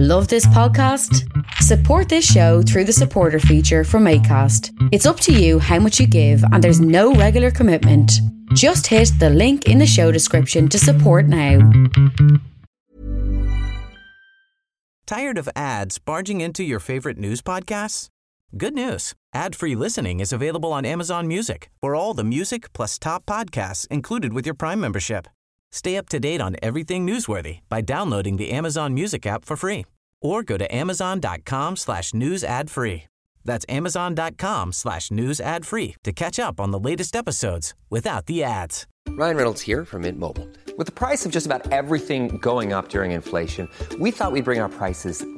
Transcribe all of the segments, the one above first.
Love this podcast? Support this show through the supporter feature from Acast. It's up to you how much you give and there's no regular commitment. Just hit the link in the show description to support now. Tired of ads barging into your favorite news podcasts? Good news. Ad-free listening is available on Amazon Music for all the music plus top podcasts included with your Prime membership. Stay up to date on everything newsworthy by downloading the Amazon Music app for free or go to amazon.com/news ad free. That's amazon.com/news ad free to catch up on the latest episodes without the ads. Ryan Reynolds here from Mint Mobile. With the price of just about everything going up during inflation, we thought we'd bring our prices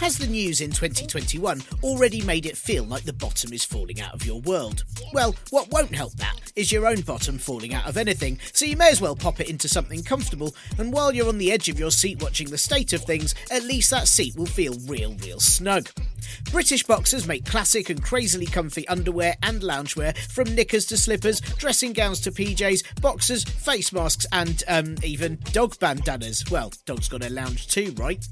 Has the news in 2021 already made it feel like the bottom is falling out of your world? Well, what won't help that is your own bottom falling out of anything, so you may as well pop it into something comfortable, and while you're on the edge of your seat watching the state of things, at least that seat will feel real snug. British boxers make classic and crazily comfy underwear and loungewear, from knickers to slippers, dressing gowns to PJs, boxers, face masks and even dog bandanas. Well, dogs got a lounge too, right?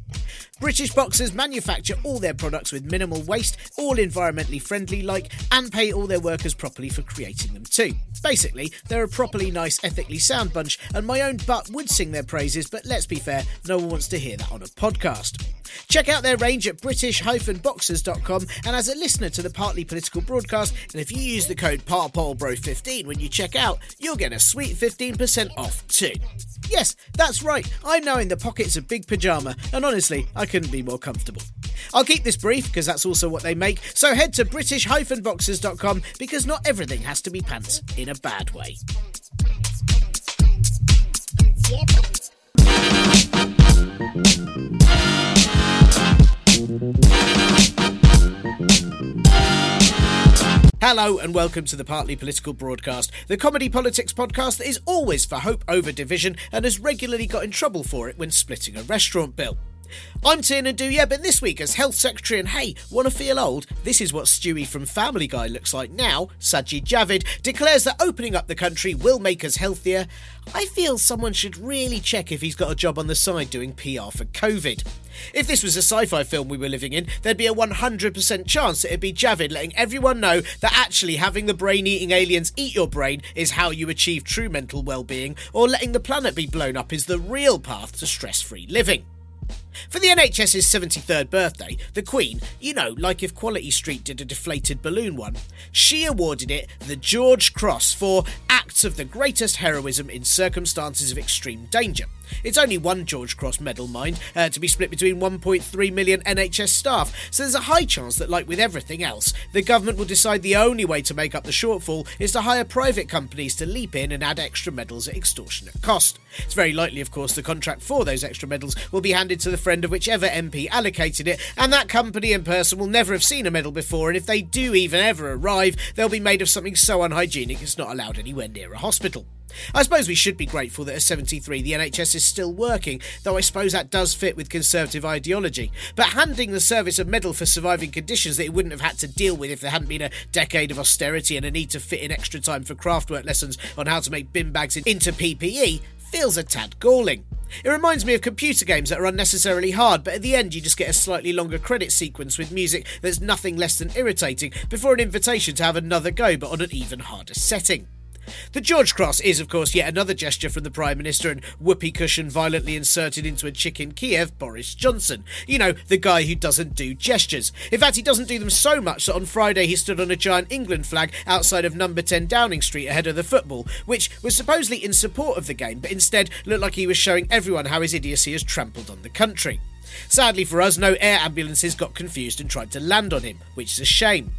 British boxers manufacture all their products with minimal waste, all environmentally friendly-like, and pay all their workers properly for creating them too. Basically, they're a properly nice, ethically sound bunch, and my own butt would sing their praises, but let's be fair, no one wants to hear that on a podcast. Check out their range at british-boxers.com, and as a listener to the Partly Political broadcast, and if you use the code PARPOLBRO15 when you check out, you'll get a sweet 15% off too. Yes, that's right, I'm now in the pockets of Big Pyjama, and honestly, I couldn't be more comfortable. I'll keep this brief, because that's also what they make, so head to british-boxers.com, because not everything has to be pants in a bad way. Hello and welcome to the Partly Political broadcast, the comedy politics podcast that is always for hope over division and has regularly got in trouble for it when splitting a restaurant bill. I'm Tiernan Douieb, and this week as Health Secretary and hey, wanna feel old? This is what Stewie from Family Guy looks like now, Sajid Javid, declares that opening up the country will make us healthier. I feel someone should really check if he's got a job on the side doing PR for COVID. If this was a sci-fi film we were living in, there'd be a 100% chance that it'd be Javid letting everyone know that actually having the brain-eating aliens eat your brain is how you achieve true mental well-being, or letting the planet be blown up is the real path to stress-free living. For the NHS's 73rd birthday, the Queen, you know, like if Quality Street did a deflated balloon one, she awarded it the George Cross for acts of the greatest heroism in circumstances of extreme danger. It's only one George Cross medal, mind, to be split between 1.3 million NHS staff, so there's a high chance that, like with everything else, the government will decide the only way to make up the shortfall is to hire private companies to leap in and add extra medals at extortionate cost. It's very likely, of course, the contract for those extra medals will be handed to the friend of whichever MP allocated it, and that company in person will never have seen a medal before, and if they do even ever arrive, they'll be made of something so unhygienic it's not allowed anywhere near a hospital. I suppose we should be grateful that at 73 the NHS is still working, though I suppose that does fit with Conservative ideology. But handing the service a medal for surviving conditions that it wouldn't have had to deal with if there hadn't been a decade of austerity and a need to fit in extra time for craftwork lessons on how to make bin bags into PPE feels a tad galling. It reminds me of computer games that are unnecessarily hard, but at the end you just get a slightly longer credit sequence with music that's nothing less than irritating before an invitation to have another go, but on an even harder setting. The George Cross is, of course, yet another gesture from the Prime Minister and whoopee cushion violently inserted into a chicken Kiev, Boris Johnson. You know, the guy who doesn't do gestures. In fact, he doesn't do them so much that on Friday he stood on a giant England flag outside of number 10 Downing Street ahead of the football, which was supposedly in support of the game, but instead looked like he was showing everyone how his idiocy has trampled on the country. Sadly for us, no air ambulances got confused and tried to land on him, which is a shame.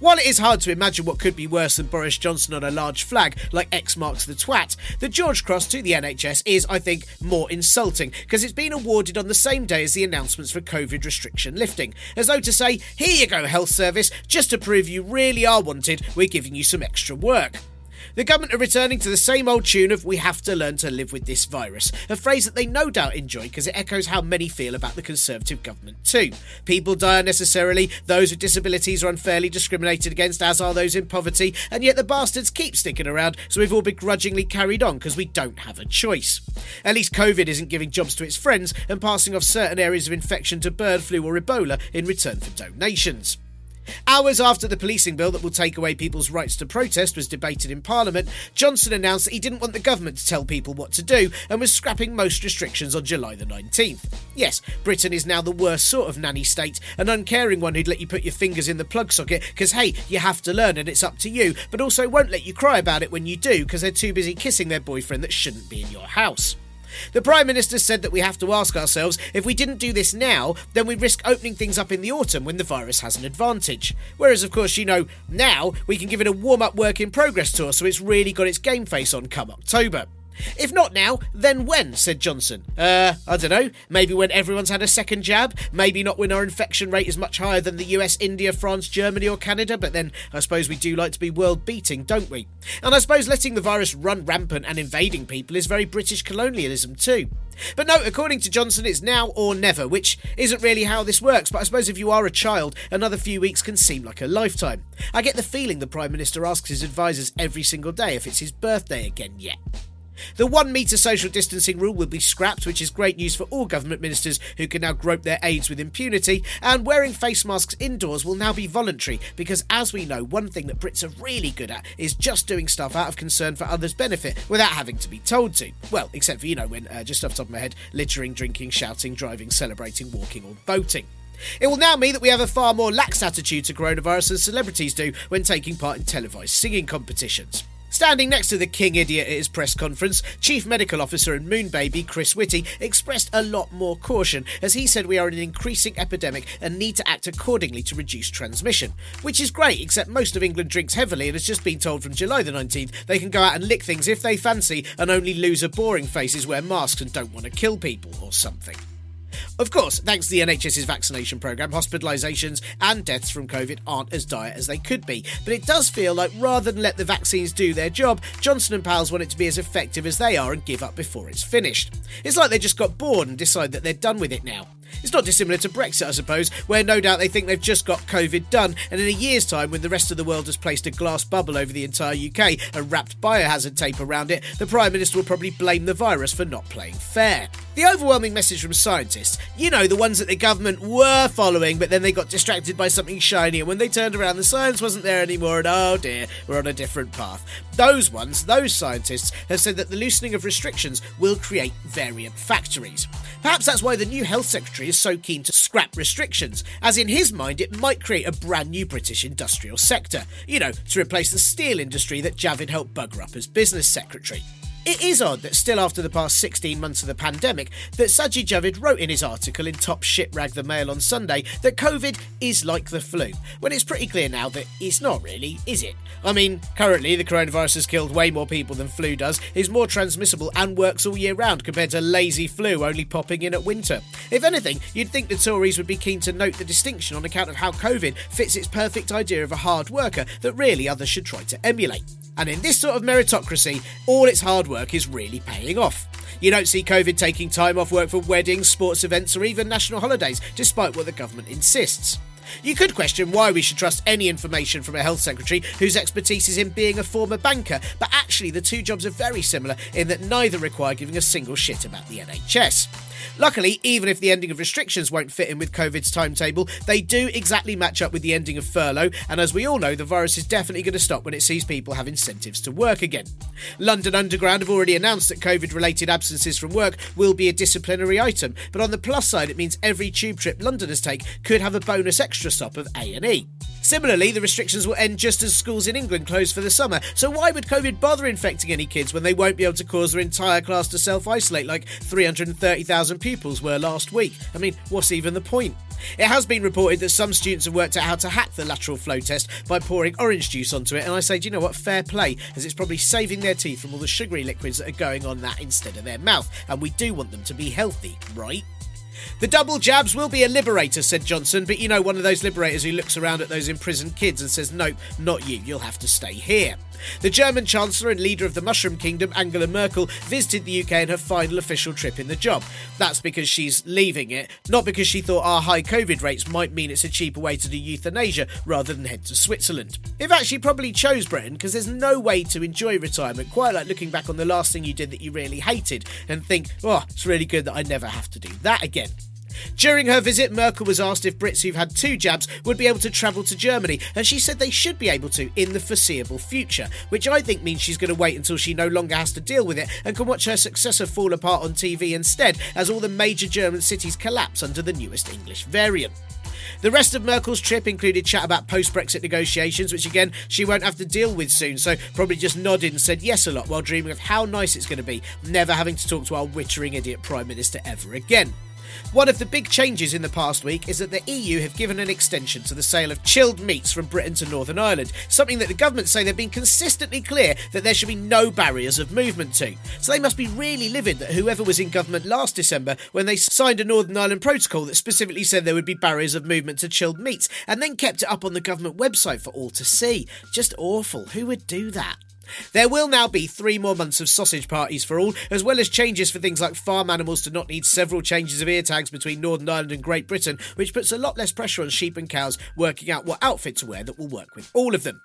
While it is hard to imagine what could be worse than Boris Johnson on a large flag like X marks the twat, the George Cross to the NHS is, I think, more insulting because it's been awarded on the same day as the announcements for COVID restriction lifting, as though to say, here you go health service, just to prove you really are wanted, we're giving you some extra work. The government are returning to the same old tune of we have to learn to live with this virus, a phrase that they no doubt enjoy because it echoes how many feel about the Conservative government too. People die unnecessarily, those with disabilities are unfairly discriminated against, as are those in poverty, and yet the bastards keep sticking around, so we've all begrudgingly carried on because we don't have a choice. At least COVID isn't giving jobs to its friends and passing off certain areas of infection to bird flu or Ebola in return for donations. Hours after the policing bill that will take away people's rights to protest was debated in Parliament, Johnson announced that he didn't want the government to tell people what to do and was scrapping most restrictions on July the 19th. Yes, Britain is now the worst sort of nanny state, an uncaring one who'd let you put your fingers in the plug socket because, hey, you have to learn and it's up to you, but also won't let you cry about it when you do because they're too busy kissing their boyfriend that shouldn't be in your house. The Prime Minister said that we have to ask ourselves, if we didn't do this now, then we risk opening things up in the autumn when the virus has an advantage. Whereas, of course, you know, now we can give it a warm-up work in progress tour so it's really got its game face on come October. If not now, then when, said Johnson. I don't know, maybe when everyone's had a second jab, maybe not when our infection rate is much higher than the US, India, France, Germany or Canada, but then I suppose we do like to be world-beating, don't we? And I suppose letting the virus run rampant and invading people is very British colonialism too. But no, according to Johnson, it's now or never, which isn't really how this works, but I suppose if you are a child, another few weeks can seem like a lifetime. I get the feeling the Prime Minister asks his advisers every single day if it's his birthday again yet. The 1 metre social distancing rule will be scrapped, which is great news for all government ministers who can now grope their aides with impunity, and wearing face masks indoors will now be voluntary because, as we know, one thing that Brits are really good at is just doing stuff out of concern for others' benefit without having to be told to. Well, except for, you know, when, just off the top of my head, littering, drinking, shouting, driving, celebrating, walking or voting. It will now mean that we have a far more lax attitude to coronavirus than celebrities do when taking part in televised singing competitions. Standing next to the king idiot at his press conference, Chief Medical Officer and Moonbaby Chris Whitty expressed a lot more caution as he said we are in an increasing epidemic and need to act accordingly to reduce transmission. Which is great, except most of England drinks heavily and has just been told from July the 19th they can go out and lick things if they fancy and only loser boring faces wear masks and don't want to kill people or something. Of course, thanks to the NHS's vaccination programme, hospitalisations and deaths from COVID aren't as dire as they could be, but it does feel like rather than let the vaccines do their job, Johnson and pals want it to be as effective as they are and give up before it's finished. It's like they just got bored and decide that they're done with it now. It's not dissimilar to Brexit, I suppose, where no doubt they think they've just got COVID done, and in a year's time, when the rest of the world has placed a glass bubble over the entire UK and wrapped biohazard tape around it, the Prime Minister will probably blame the virus for not playing fair. The overwhelming message from scientists, you know, the ones that the government were following, but then they got distracted by something shiny, and when they turned around, the science wasn't there anymore, and oh dear, we're on a different path. Those ones, those scientists, have said that the loosening of restrictions will create variant factories. Perhaps that's why the new health secretary is so keen to scrap restrictions, as in his mind it might create a brand new British industrial sector, you know, to replace the steel industry that Javid helped bugger up as business secretary. It is odd that still after the past 16 months of the pandemic, that Sajid Javid wrote in his article in top shit rag The Mail on Sunday that COVID is like the flu, when it's pretty clear now that it's not really, is it? I mean, currently the coronavirus has killed way more people than flu does, is more transmissible and works all year round compared to lazy flu only popping in at winter. If anything, you'd think the Tories would be keen to note the distinction on account of how COVID fits its perfect idea of a hard worker that really others should try to emulate. And in this sort of meritocracy, all its hard work is really paying off. You don't see COVID taking time off work for weddings, sports events or even national holidays, despite what the government insists. You could question why we should trust any information from a health secretary whose expertise is in being a former banker, but actually the two jobs are very similar in that neither require giving a single shit about the NHS. Luckily, even if the ending of restrictions won't fit in with COVID's timetable, they do exactly match up with the ending of furlough, and as we all know, the virus is definitely going to stop when it sees people have incentives to work again. London Underground have already announced that COVID-related absences from work will be a disciplinary item, but on the plus side, it means every tube trip Londoners take could have a bonus extra stop of A&E. Similarly, the restrictions will end just as schools in England close for the summer, so why would COVID bother infecting any kids when they won't be able to cause their entire class to self-isolate like 330,000 pupils were last week? I mean, what's even the point? It has been reported that some students have worked out how to hack the lateral flow test by pouring orange juice onto it, and I say, do you know what, fair play, as it's probably saving their teeth from all the sugary liquids that are going on that instead of their mouth, and we do want them to be healthy, right? The double jabs will be a liberator, said Johnson, but you know, one of those liberators who looks around at those imprisoned kids and says, nope, not you, you'll have to stay here. The German Chancellor and leader of the Mushroom Kingdom, Angela Merkel, visited the UK in her final official trip in the job. That's because she's leaving it, not because she thought our high COVID rates might mean it's a cheaper way to do euthanasia rather than head to Switzerland. In fact, she probably chose Britain because there's no way to enjoy retirement, quite like looking back on the last thing you did that you really hated and think, oh, it's really good that I never have to do that again. During her visit, Merkel was asked if Brits who've had two jabs would be able to travel to Germany, and she said they should be able to in the foreseeable future, which I think means she's going to wait until she no longer has to deal with it and can watch her successor fall apart on TV instead, as all the major German cities collapse under the newest English variant. The rest of Merkel's trip included chat about post-Brexit negotiations, which again, she won't have to deal with soon, so probably just nodded and said yes a lot while dreaming of how nice it's going to be, never having to talk to our wittering idiot Prime Minister ever again. One of the big changes in the past week is that the EU have given an extension to the sale of chilled meats from Britain to Northern Ireland, something that the government say they've been consistently clear that there should be no barriers of movement to. So they must be really livid that whoever was in government last December when they signed a Northern Ireland protocol that specifically said there would be barriers of movement to chilled meats and then kept it up on the government website for all to see. Just awful. Who would do that? There will now be 3 more months of sausage parties for all, as well as changes for things like farm animals to not need several changes of ear tags between Northern Ireland and Great Britain, which puts a lot less pressure on sheep and cows working out what outfit to wear that will work with all of them.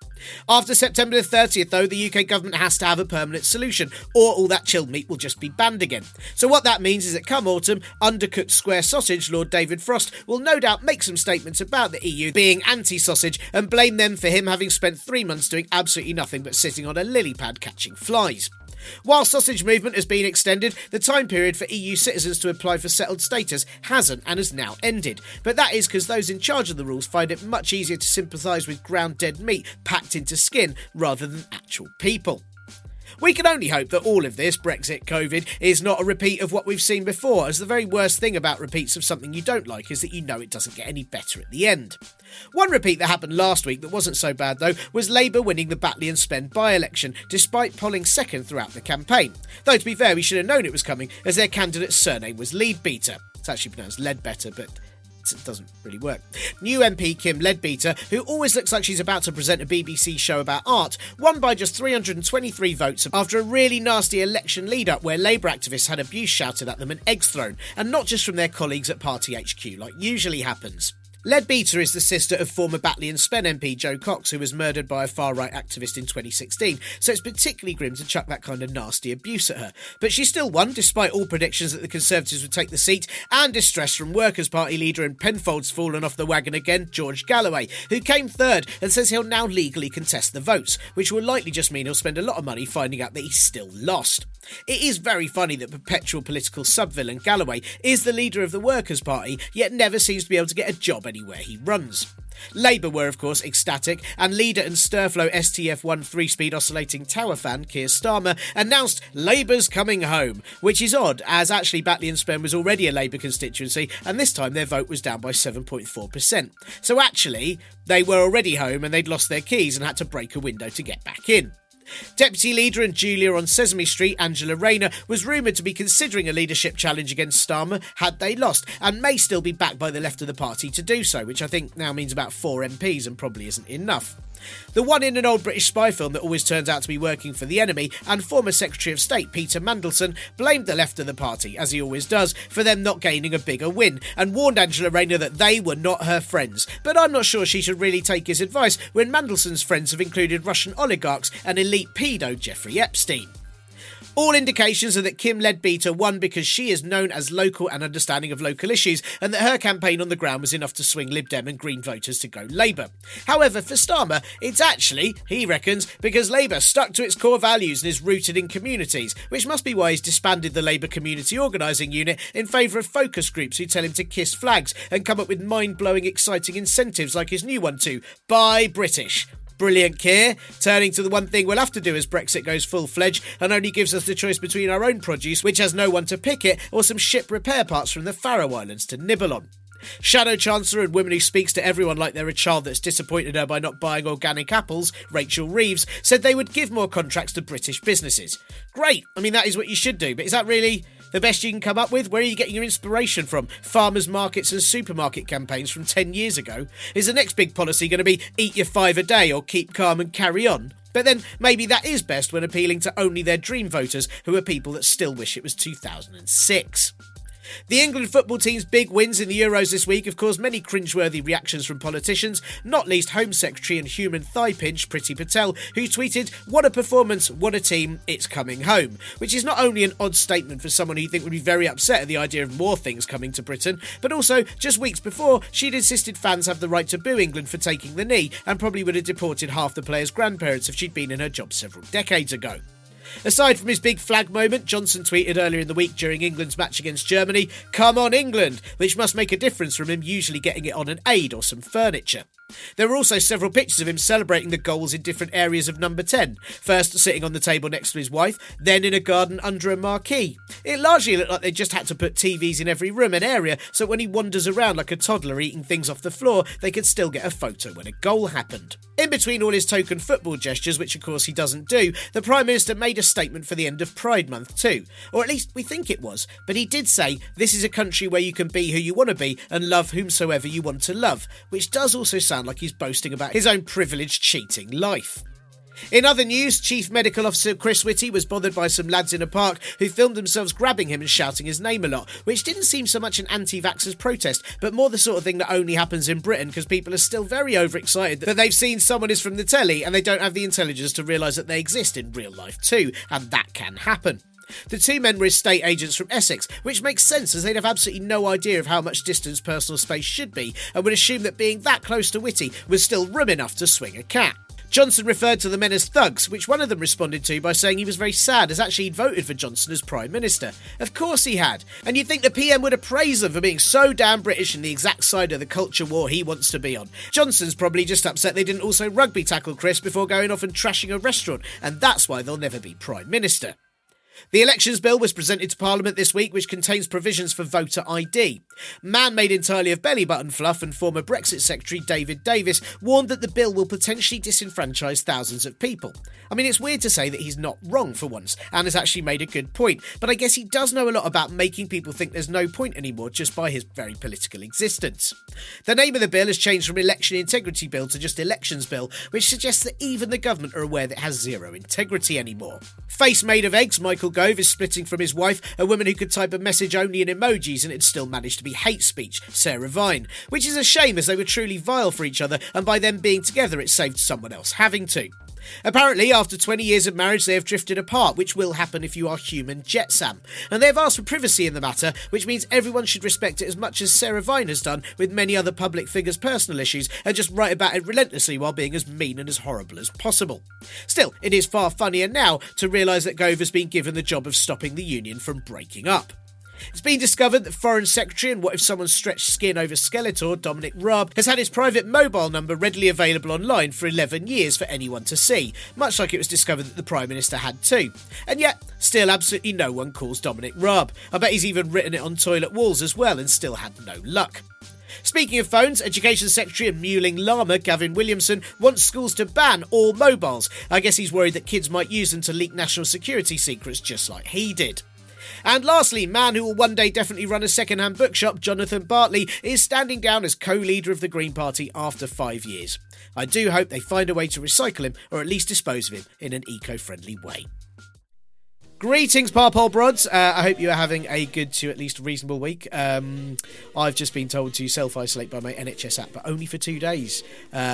After September the 30th, though, the UK government has to have a permanent solution, or all that chilled meat will just be banned again. So what that means is that come autumn, undercooked square sausage Lord David Frost will no doubt make some statements about the EU being anti-sausage and blame them for him having spent 3 months doing absolutely nothing but sitting on a lily pad catching flies. While sausage movement has been extended, the time period for EU citizens to apply for settled status hasn't and has now ended. But that is because those in charge of the rules find it much easier to sympathise with ground dead meat packed into skin rather than actual people. We can only hope that all of this, Brexit, COVID, is not a repeat of what we've seen before, as the very worst thing about repeats of something you don't like is that you know it doesn't get any better at the end. One repeat that happened last week that wasn't so bad, though, was Labour winning the Batley and Spen by-election, despite polling second throughout the campaign. Though, to be fair, we should have known it was coming, as their candidate's surname was Leadbeater. It's actually pronounced Leadbetter, but it doesn't really work. New MP Kim Leadbeater, who always looks like she's about to present a BBC show about art, won by just 323 votes after a really nasty election lead-up where Labour activists had abuse shouted at them and eggs thrown, and not just from their colleagues at Party HQ like usually happens. Leadbeater is the sister of former Batley and Spen MP Jo Cox, who was murdered by a far-right activist in 2016, so it's particularly grim to chuck that kind of nasty abuse at her. But she still won, despite all predictions that the Conservatives would take the seat, and distress from Workers' Party leader and Penfold's fallen off the wagon again, George Galloway, who came third and says he'll now legally contest the votes, which will likely just mean he'll spend a lot of money finding out that he's still lost. It is very funny that perpetual political sub-villain Galloway is the leader of the Workers' Party, yet never seems to be able to get a job anywhere he runs. Labour were, of course, ecstatic, and leader and Stirflow STF1 3-speed oscillating tower fan Keir Starmer announced Labour's coming home, which is odd, as actually Batley and Spen was already a Labour constituency, and this time their vote was down by 7.4%. So actually, they were already home and they'd lost their keys and had to break a window to get back in. Deputy leader and Julia on Sesame Street, Angela Rayner, was rumoured to be considering a leadership challenge against Starmer had they lost, and may still be backed by the left of the party to do so, which I think now means about 4 MPs and probably isn't enough. The one in an old British spy film that always turns out to be working for the enemy, and former Secretary of State Peter Mandelson, blamed the left of the party, as he always does, for them not gaining a bigger win, and warned Angela Rayner that they were not her friends. But I'm not sure she should really take his advice when Mandelson's friends have included Russian oligarchs and elite pedo Jeffrey Epstein. All indications are that Kim Leadbeater won because she is known as local and understanding of local issues, and that her campaign on the ground was enough to swing Lib Dem and Green voters to go Labour. However, for Starmer, it's actually, he reckons, because Labour stuck to its core values and is rooted in communities, which must be why he's disbanded the Labour community organising unit in favour of focus groups who tell him to kiss flags and come up with mind-blowing, exciting incentives like his new one to buy British. Brilliant, Keir. Turning to the one thing we'll have to do as Brexit goes full-fledged and only gives us the choice between our own produce, which has no one to pick it, or some ship repair parts from the Faroe Islands to nibble on. Shadow Chancellor and woman who speaks to everyone like they're a child that's disappointed her by not buying organic apples, Rachel Reeves, said they would give more contracts to British businesses. Great. I mean, that is what you should do, but is that really the best you can come up with? Where are you getting your inspiration from? Farmers' markets and supermarket campaigns from 10 years ago? Is the next big policy going to be eat your 5 a day or keep calm and carry on? But then maybe that is best when appealing to only their dream voters, who are people that still wish it was 2006. The England football team's big wins in the Euros this week have caused many cringeworthy reactions from politicians, not least Home Secretary and human thigh pinch Priti Patel, who tweeted, "What a performance, what a team, it's coming home," which is not only an odd statement for someone who you think would be very upset at the idea of more things coming to Britain, but also, just weeks before, she'd insisted fans have the right to boo England for taking the knee, and probably would have deported half the players' grandparents if she'd been in her job several decades ago. Aside from his big flag moment, Johnson tweeted earlier in the week during England's match against Germany, "Come on England," which must make a difference from him usually getting it on an aid or some furniture. There were also several pictures of him celebrating the goals in different areas of number 10, first sitting on the table next to his wife, then in a garden under a marquee. It largely looked like they just had to put TVs in every room and area so when he wanders around like a toddler eating things off the floor, they could still get a photo when a goal happened. In between all his token football gestures, which of course he doesn't do, the Prime Minister made a statement for the end of Pride Month too, or at least we think it was, but he did say, "This is a country where you can be who you want to be and love whomsoever you want to love," which does also sound like he's boasting about his own privileged cheating life. In other news, Chief Medical Officer Chris Whitty was bothered by some lads in a park who filmed themselves grabbing him and shouting his name a lot, which didn't seem so much an anti-vaxxers protest, but more the sort of thing that only happens in Britain because people are still very overexcited that they've seen someone is from the telly and they don't have the intelligence to realise that they exist in real life too, and that can happen. The two men were estate agents from Essex, which makes sense as they'd have absolutely no idea of how much distance personal space should be, and would assume that being that close to Whitty was still room enough to swing a cat. Johnson referred to the men as thugs, which one of them responded to by saying he was very sad as actually he'd voted for Johnson as Prime Minister. Of course he had. And you'd think the PM would appraise them for being so damn British and the exact side of the culture war he wants to be on. Johnson's probably just upset they didn't also rugby tackle Chris before going off and trashing a restaurant, and that's why they'll never be Prime Minister. The Elections Bill was presented to Parliament this week, which contains provisions for voter ID. Man made entirely of belly button fluff, and former Brexit Secretary David Davis warned that the bill will potentially disenfranchise thousands of people. I mean, it's weird to say that he's not wrong for once, and has actually made a good point, but I guess he does know a lot about making people think there's no point anymore just by his very political existence. The name of the bill has changed from Election Integrity Bill to just Elections Bill, which suggests that even the government are aware that it has zero integrity anymore. Face made of eggs, Michael Gove is splitting from his wife, a woman who could type a message only in emojis and it still managed to be hate speech, Sarah Vine, which is a shame as they were truly vile for each other, and by them being together it saved someone else having to. Apparently, after 20 years of marriage, they have drifted apart, which will happen if you are human, Jetsam. And they have asked for privacy in the matter, which means everyone should respect it as much as Sarah Vine has done with many other public figures' personal issues, and just write about it relentlessly while being as mean and as horrible as possible. Still, it is far funnier now to realise that Gove has been given the job of stopping the union from breaking up. It's been discovered that Foreign Secretary and What If Someone Stretched Skin Over Skeletor, Dominic Raab, has had his private mobile number readily available online for 11 years for anyone to see, much like it was discovered that the Prime Minister had too. And yet, still absolutely no one calls Dominic Raab. I bet he's even written it on toilet walls as well and still had no luck. Speaking of phones, Education Secretary and mewling llama Gavin Williamson wants schools to ban all mobiles. I guess he's worried that kids might use them to leak national security secrets just like he did. And lastly, man who will one day definitely run a second-hand bookshop, Jonathan Bartley, is standing down as co-leader of the Green Party after 5 years. I do hope they find a way to recycle him, or at least dispose of him in an eco-friendly way. Greetings, Parpole Brods. I hope you are having a good to at least reasonable week. I've just been told to self-isolate by my NHS app, but only for 2 days,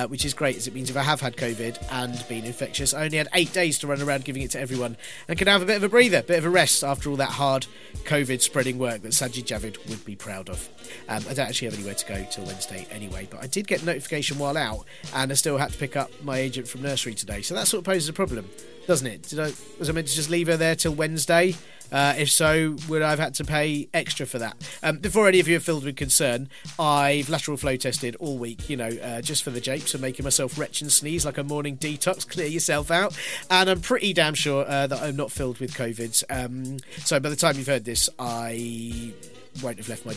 which is great, as it means if I have had COVID and been infectious, I only had 8 days to run around giving it to everyone and can have a bit of a breather, bit of a rest after all that hard COVID spreading work that Sajid Javid would be proud of. I don't actually have anywhere to go till Wednesday anyway, but I did get notification while out and I still had to pick up my agent from nursery today, so that sort of poses a problem, doesn't it? Was I meant to just leave her there till Wednesday? If so, would I have had to pay extra for that? Before any of you are filled with concern, I've lateral flow tested all week, just for the japes and making myself retch and sneeze like a morning detox, clear yourself out. And I'm pretty damn sure that I'm not filled with COVID. So by the time you've heard this, I won't have left my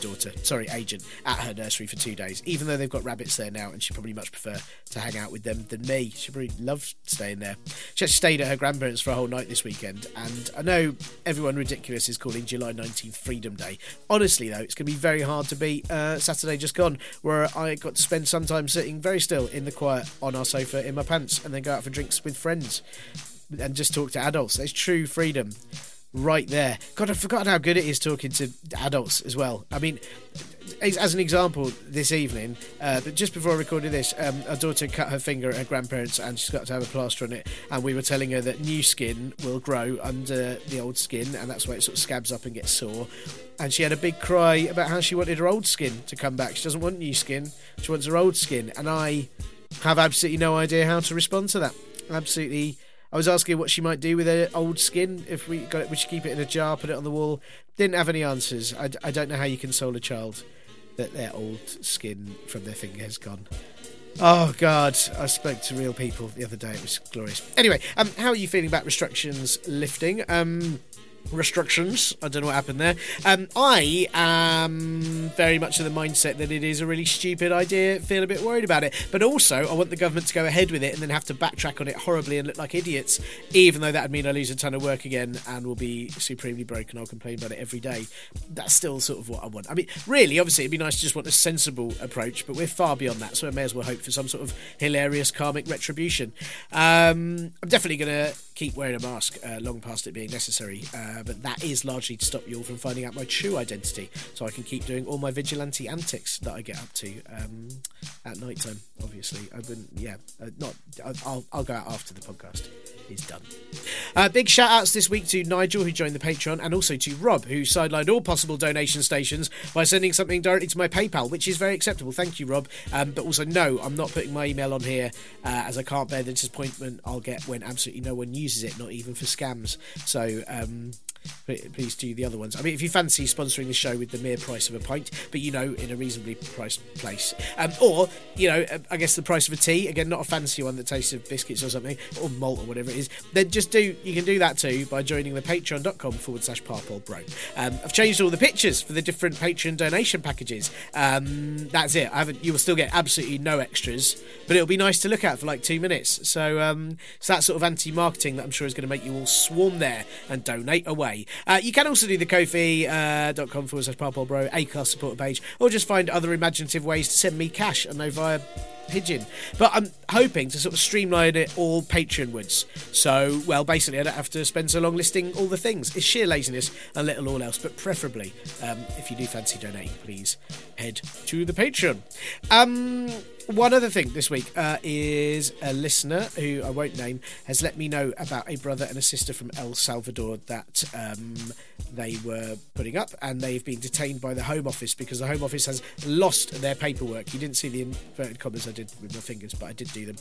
agent at her nursery for 2 days, even though they've got rabbits there now and she'd probably much prefer to hang out with them than me. She probably loved staying there. She actually stayed at her grandparents for a whole night this weekend, and I know everyone ridiculous is calling July 19th Freedom Day. Honestly though, it's going to be very hard to beat Saturday just gone, where I got to spend some time sitting very still in the quiet on our sofa in my pants and then go out for drinks with friends and just talk to adults. That's true freedom right there. God, I've forgotten how good it is talking to adults as well. I mean, as an example, this evening, but just before I recorded this, our daughter cut her finger at her grandparents and she's got to have a plaster on it, and we were telling her that new skin will grow under the old skin and that's why it sort of scabs up and gets sore. And she had a big cry about how she wanted her old skin to come back. She doesn't want new skin, she wants her old skin. And I have absolutely no idea how to respond to that. I was asking what she might do with her old skin. If we got it, would she keep it in a jar, put it on the wall? Didn't have any answers. I don't know how you console a child that their old skin from their finger has gone. Oh, God. I spoke to real people the other day. It was glorious. Anyway, how are you feeling about restrictions lifting? Restrictions. I don't know what happened there. I am very much of the mindset that it is a really stupid idea, feel a bit worried about it, but also I want the government to go ahead with it and then have to backtrack on it horribly and look like idiots, even though that would mean I lose a ton of work again and will be supremely broke and I'll complain about it every day. That's still sort of what I want. I mean, really, obviously it'd be nice to just want a sensible approach, but we're far beyond that, so I may as well hope for some sort of hilarious karmic retribution. I'm definitely going to keep wearing a mask long past it being necessary, but that is largely to stop you all from finding out my true identity, so I can keep doing all my vigilante antics that I get up to at night time. Obviously, I wouldn't. Yeah, not. I'll go out after the podcast is done. Big shout outs this week to Nigel, who joined the Patreon, and also to Rob, who sidelined all possible donation stations by sending something directly to my PayPal, which is very acceptable. Thank you, Rob. But also, no, I'm not putting my email on here, as I can't bear the disappointment I'll get when absolutely no one uses it, not even for scams. So please do the other ones. I mean, if you fancy sponsoring the show with the mere price of a pint, but in a reasonably priced place, or I guess the price of a tea, again not a fancy one that tastes of biscuits or something, or malt or whatever it is, then you can do that too by joining the patreon.com/parpolebro. I've changed all the pictures for the different Patreon donation packages. That's it. You will still get absolutely no extras, but it'll be nice to look at for like 2 minutes, so that sort of anti-marketing that I'm sure is going to make you all swarm there and donate away. You can also do the Ko-fi.com/parpolebro, Acast supporter page, or just find other imaginative ways to send me cash, and via Pigeon. But I'm hoping to sort of streamline it all Patreon-wards. So, basically I don't have to spend so long listing all the things. It's sheer laziness and little all else, but preferably, if you do fancy donating, please head to the Patreon. One other thing this week is a listener who I won't name has let me know about a brother and a sister from El Salvador that they were putting up, and they've been detained by the Home Office because the Home Office has lost their paperwork. You didn't see the inverted commas I did with my fingers, but I did do them.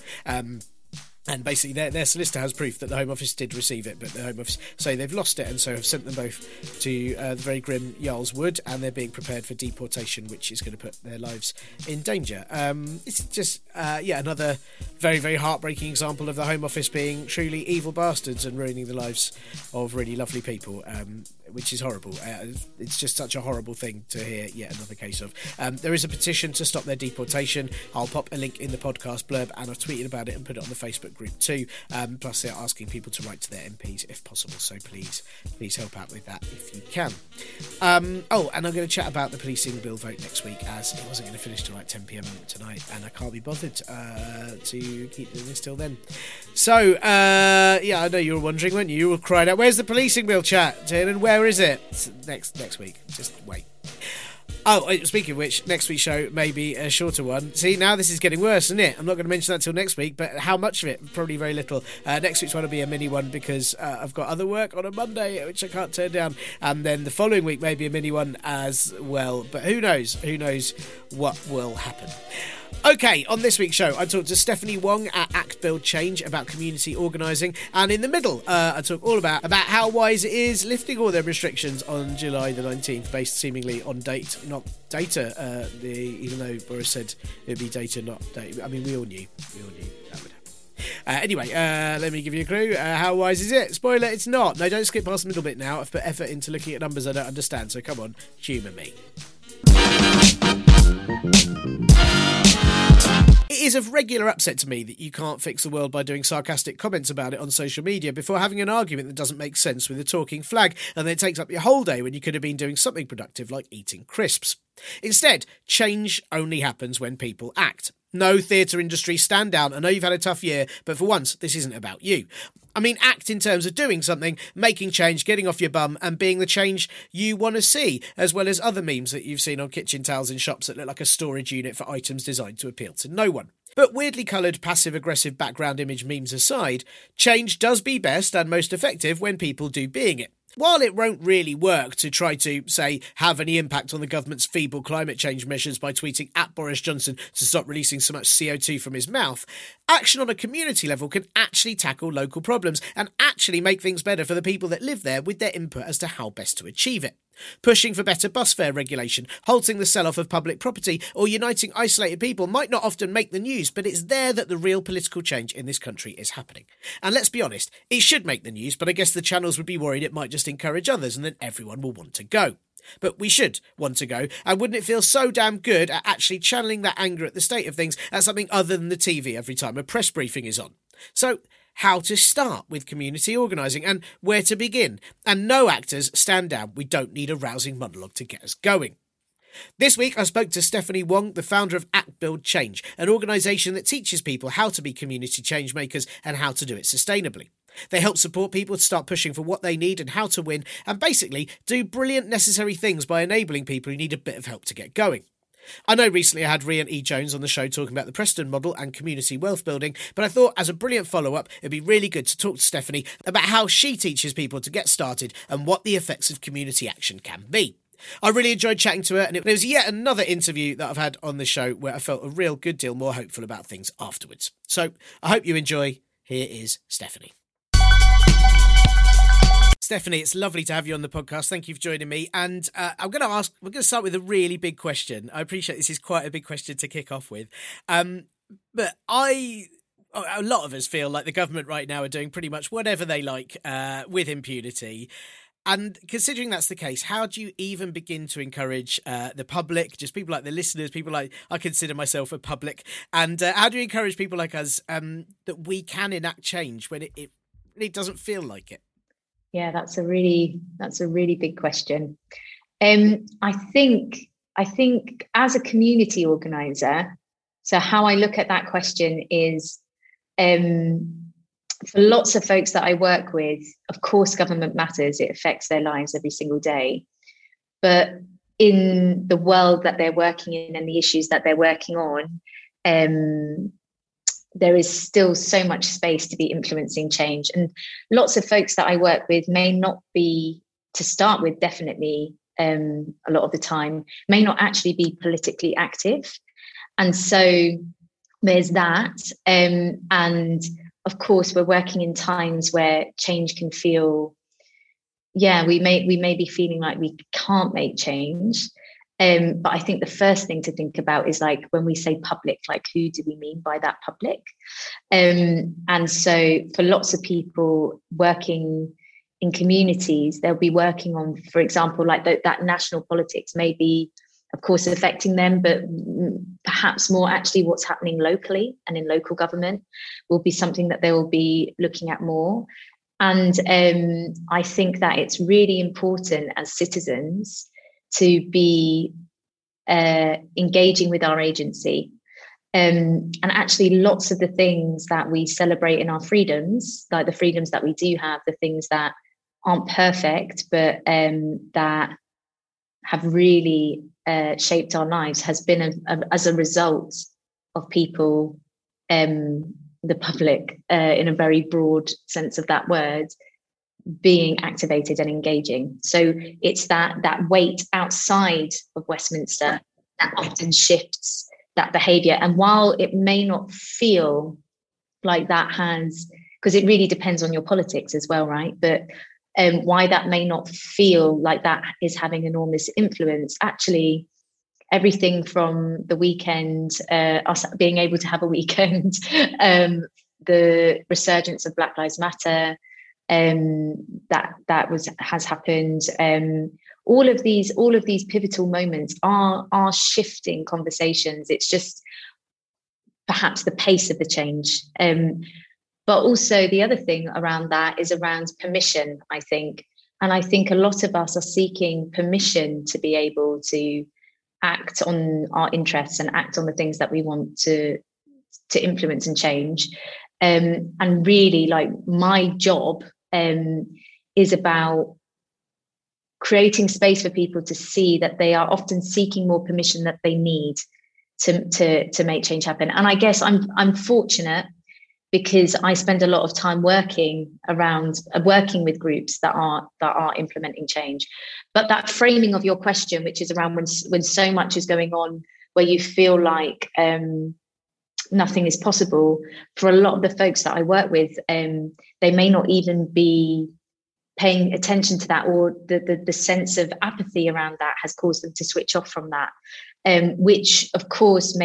And basically their solicitor has proof that the Home Office did receive it, but the Home Office say they've lost it, and so have sent them both to the very grim Yarl's Wood, and they're being prepared for deportation, which is going to put their lives in danger. It's just another very, very heartbreaking example of the Home Office being truly evil bastards and ruining the lives of really lovely people, which is horrible. It's just such a horrible thing to hear yet another case of. There is a petition to stop their deportation. I'll pop a link in the podcast blurb, and I've tweeted about it and put it on the Facebook Group 2, plus they're asking people to write to their MPs if possible, so please help out with that if you can. And I'm going to chat about the policing bill vote next week, as it wasn't going to finish till like 10pm tonight, and I can't be bothered to keep doing this till then. So, I know you were wondering, weren't you? You were crying out, where's the policing bill chat, Tiernan? Where is it? Next week. Just wait. Oh, speaking of which, next week's show may be a shorter one. See, now this is getting worse, isn't it? I'm not going to mention that till next week, but how much of it? Probably very little. Next week's one will be a mini one because I've got other work on a Monday, which I can't turn down. And then the following week may be a mini one as well. But who knows? Who knows what will happen? Okay, on this week's show, I talked to Stephanie Wong at Act Build Change about community organising. And in the middle, I talk all about how wise it is lifting all their restrictions on July the 19th, based seemingly on date, not data, even though Boris said it'd be data, not data. I mean, we all knew that would happen. Anyway, let me give you a clue. How wise is it? Spoiler, it's not. No, don't skip past the middle bit now. I've put effort into looking at numbers I don't understand, so come on, humour me. It is of regular upset to me that you can't fix the world by doing sarcastic comments about it on social media before having an argument that doesn't make sense with a talking flag, and then it takes up your whole day when you could have been doing something productive like eating crisps. Instead, change only happens when people act. No, theatre industry, stand down. I know you've had a tough year, but for once, this isn't about you. I mean, act in terms of doing something, making change, getting off your bum, and being the change you want to see, as well as other memes that you've seen on kitchen towels in shops that look like a storage unit for items designed to appeal to no one. But weirdly coloured, passive-aggressive background image memes aside, change does be best and most effective when people do being it. While it won't really work to try to, say, have any impact on the government's feeble climate change measures by tweeting at Boris Johnson to stop releasing so much CO2 from his mouth, action on a community level can actually tackle local problems and actually make things better for the people that live there with their input as to how best to achieve it. Pushing for better bus fare regulation, halting the sell-off of public property, or uniting isolated people might not often make the news, but it's there that the real political change in this country is happening. And let's be honest, it should make the news, but I guess the channels would be worried it might just encourage others and then everyone will want to go. But we should want to go, and wouldn't it feel so damn good at actually channeling that anger at the state of things at something other than the TV every time a press briefing is on? So, how to start with community organising and where to begin. And no actors, stand down. We don't need a rousing monologue to get us going. This week, I spoke to Stephanie Wong, the founder of Act Build Change, an organisation that teaches people how to be community change makers and how to do it sustainably. They help support people to start pushing for what they need and how to win, and basically do brilliant necessary things by enabling people who need a bit of help to get going. I know recently I had Rhian E. Jones on the show talking about the Preston model and community wealth building, but I thought as a brilliant follow-up, it'd be really good to talk to Stephanie about how she teaches people to get started and what the effects of community action can be. I really enjoyed chatting to her, and it was yet another interview that I've had on the show where I felt a real good deal more hopeful about things afterwards. So I hope you enjoy. Here is Stephanie. Stephanie, it's lovely to have you on the podcast. Thank you for joining me. And we're going to start with a really big question. I appreciate this is quite a big question to kick off with. A lot of us feel like the government right now are doing pretty much whatever they like with impunity. And considering that's the case, how do you even begin to encourage the public, just people like the listeners, people like I consider myself a public, and how do you encourage people like us that we can enact change when it really doesn't feel like it? Yeah, that's a really big question. I think as a community organizer, so how I look at that question is, for lots of folks that I work with, of course, government matters. It affects their lives every single day. But in the world that they're working in and the issues that they're working on, there is still so much space to be influencing change. And lots of folks that I work with may not be, to start with, definitely a lot of the time, may not actually be politically active. And so there's that. And of course, we're working in times where change can feel, we may be feeling like we can't make change. But I think the first thing to think about is, like, when we say public, like, who do we mean by that public? And so for lots of people working in communities, they'll be working on, for example, like that national politics may be, of course, affecting them, but perhaps more actually what's happening locally and in local government will be something that they will be looking at more. And I think that it's really important as citizens to be engaging with our agency. And actually lots of the things that we celebrate in our freedoms, like the freedoms that we do have, the things that aren't perfect, but that have really shaped our lives, has been as a result of people, the public, in a very broad sense of that word, being activated and engaging. So it's that weight outside of Westminster that often shifts that behaviour. And while it may not feel like that has, because it really depends on your politics as well, right? But why that may not feel like that is having enormous influence, actually everything from the weekend, us being able to have a weekend, the resurgence of Black Lives Matter, that has happened. All of these pivotal moments are shifting conversations. It's just perhaps the pace of the change. But also the other thing around that is around permission, I think. And I think a lot of us are seeking permission to be able to act on our interests and act on the things that we want to influence and change. And really, like, my job is about creating space for people to see that they are often seeking more permission that they need to make change happen. And I guess I'm fortunate because I spend a lot of time working with groups that are implementing change. But that framing of your question, which is around when so much is going on, where you feel like nothing is possible, for a lot of the folks that I work with, they may not even be paying attention to that, or the sense of apathy around that has caused them to switch off from that, which of course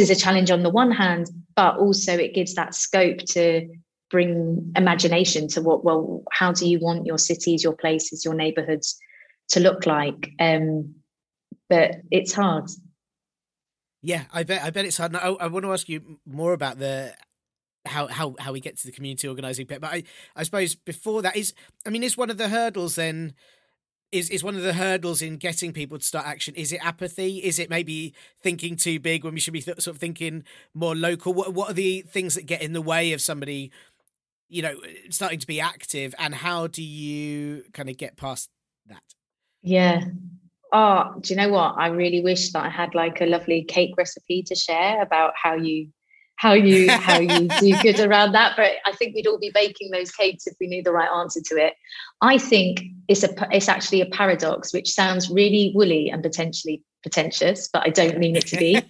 is a challenge on the one hand, but also it gives that scope to bring imagination to how do you want your cities, your places, your neighbourhoods to look like? But it's hard. Yeah, I bet it's hard. Now, I want to ask you more about the how we get to the community organising bit, but I suppose before that is one of the hurdles then. Is one of the hurdles in getting people to start action? Is it apathy? Is it maybe thinking too big when we should be sort of thinking more local? What are the things that get in the way of somebody, starting to be active? And how do you kind of get past that? Yeah. Oh, do you know what? I really wish that I had like a lovely cake recipe to share about how you do good around that. But I think we'd all be baking those cakes if we knew the right answer to it. I think it's actually a paradox, which sounds really woolly and potentially pretentious, but I don't mean it to be.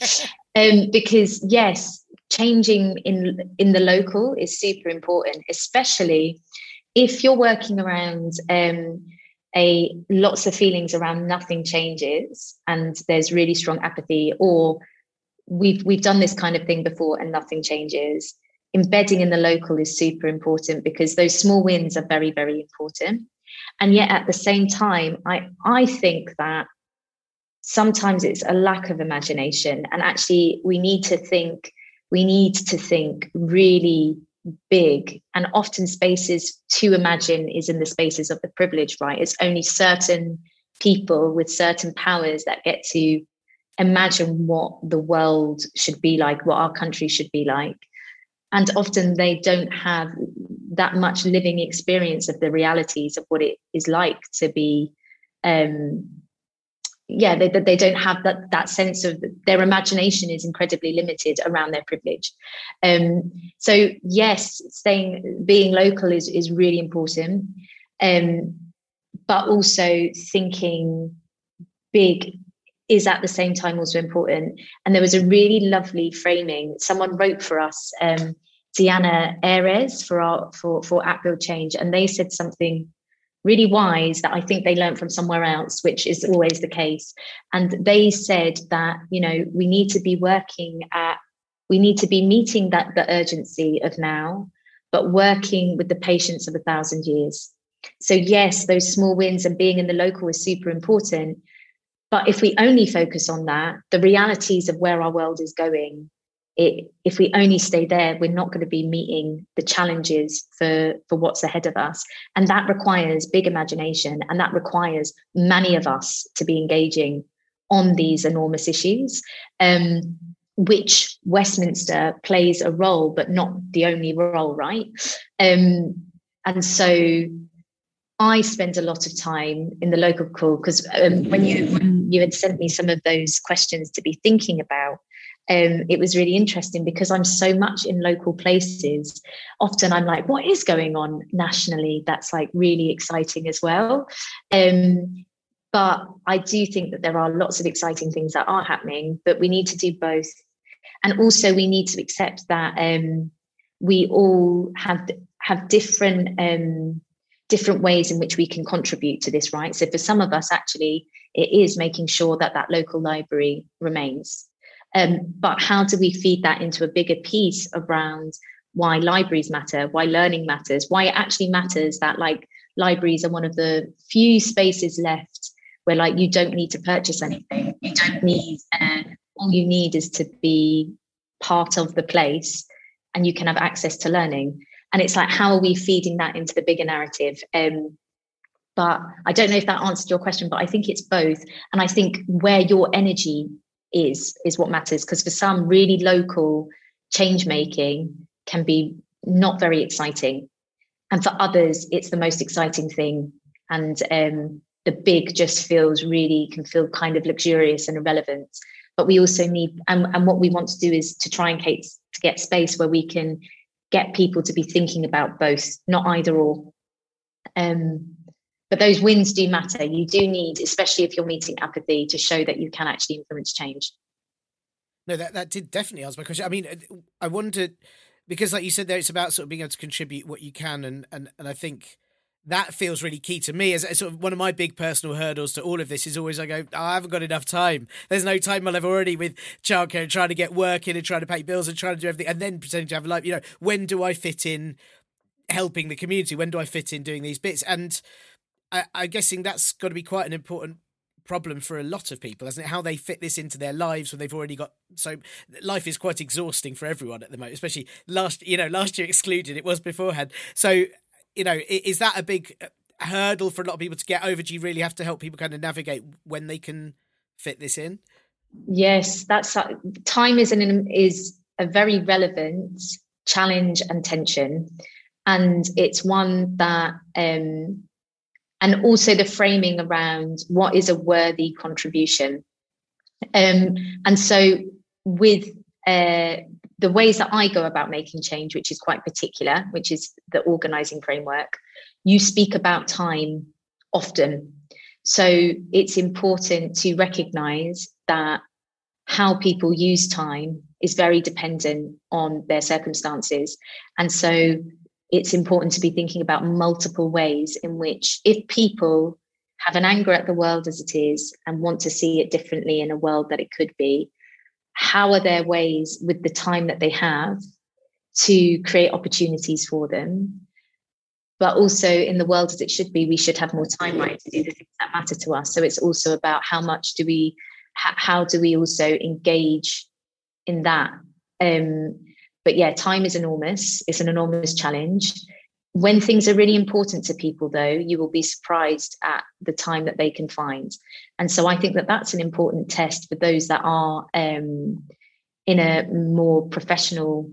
Because yes, changing in the local is super important, especially if you're working around lots of feelings around nothing changes and there's really strong apathy, or we've done this kind of thing before and nothing changes. Embedding in the local is super important because those small wins are very, very important. And yet at the same time, I think that sometimes it's a lack of imagination, and actually we need to think really big, and often spaces to imagine is in the spaces of the privileged, right? It's only certain people with certain powers that get to imagine what the world should be like, what our country should be like. And often they don't have that much living experience of the realities of what it is like to be, they don't have that sense of, their imagination is incredibly limited around their privilege. So yes, being local is really important, but also thinking big is at the same time also important. And there was a really lovely framing. Someone wrote for us, Diana Ayres, for Act Build Change, and they said something really wise that I think they learned from somewhere else, which is always the case. And they said that we need to be meeting the urgency of now, but working with the patience of 1,000 years. So yes, those small wins and being in the local is super important. But if we only focus on that, the realities of where our world is going, if we only stay there, we're not going to be meeting the challenges for what's ahead of us. And that requires big imagination, and that requires many of us to be engaging on these enormous issues, which Westminster plays a role, but not the only role, right? And so I spend a lot of time in the local call, because when you had sent me some of those questions to be thinking about, it was really interesting because I'm so much in local places. Often I'm like, what is going on nationally? That's like really exciting as well. But I do think that there are lots of exciting things that are happening, but we need to do both. And also we need to accept that we all have different different ways in which we can contribute to this, right? So for some of us, actually, it is making sure that that local library remains. But how do we feed that into a bigger piece around why libraries matter, why learning matters, why it actually matters that like libraries are one of the few spaces left where like you don't need to purchase anything, you don't need, all you need is to be part of the place and you can have access to learning. And it's like, how are we feeding that into the bigger narrative? But I don't know if that answered your question, but I think it's both. And I think where your energy is what matters, because for some, really local change making can be not very exciting, and for others it's the most exciting thing, and the big just can feel kind of luxurious and irrelevant. But we also need, and what we want to do is to try and get space where we can get people to be thinking about both, not either or. But those wins do matter. You do need, especially if you're meeting apathy, to show that you can actually influence change. No, that did definitely answer my question. I mean, I wondered, because like you said there, it's about sort of being able to contribute what you can. And I think that feels really key to me, as sort of one of my big personal hurdles to all of this is always I go, I haven't got enough time. There's no time. I've already with childcare and trying to get work in and trying to pay bills and trying to do everything and then pretending to have a life. You know, when do I fit in helping the community? When do I fit in doing these bits? And I'm guessing that's got to be quite an important problem for a lot of people, isn't it? How they fit this into their lives when they've already got, so life is quite exhausting for everyone at the moment, especially last year excluded, it was beforehand. So, you know, is that a big hurdle for a lot of people to get over? Do you really have to help people kind of navigate when they can fit this in? Yes, that's time is a very relevant challenge and tension. And it's one that, and also the framing around what is a worthy contribution. And so with the ways that I go about making change, which is quite particular, which is the organising framework, you speak about time often. So it's important to recognise that how people use time is very dependent on their circumstances. And so it's important to be thinking about multiple ways in which, if people have an anger at the world as it is and want to see it differently in a world that it could be, how are there ways with the time that they have to create opportunities for them? But also in the world as it should be, we should have more time, right, to do the things that matter to us. So it's also about how do we also engage in that? But yeah, time is enormous. It's an enormous challenge. When things are really important to people, though, you will be surprised at the time that they can find. And so I think that that's an important test for those that are in a more professional,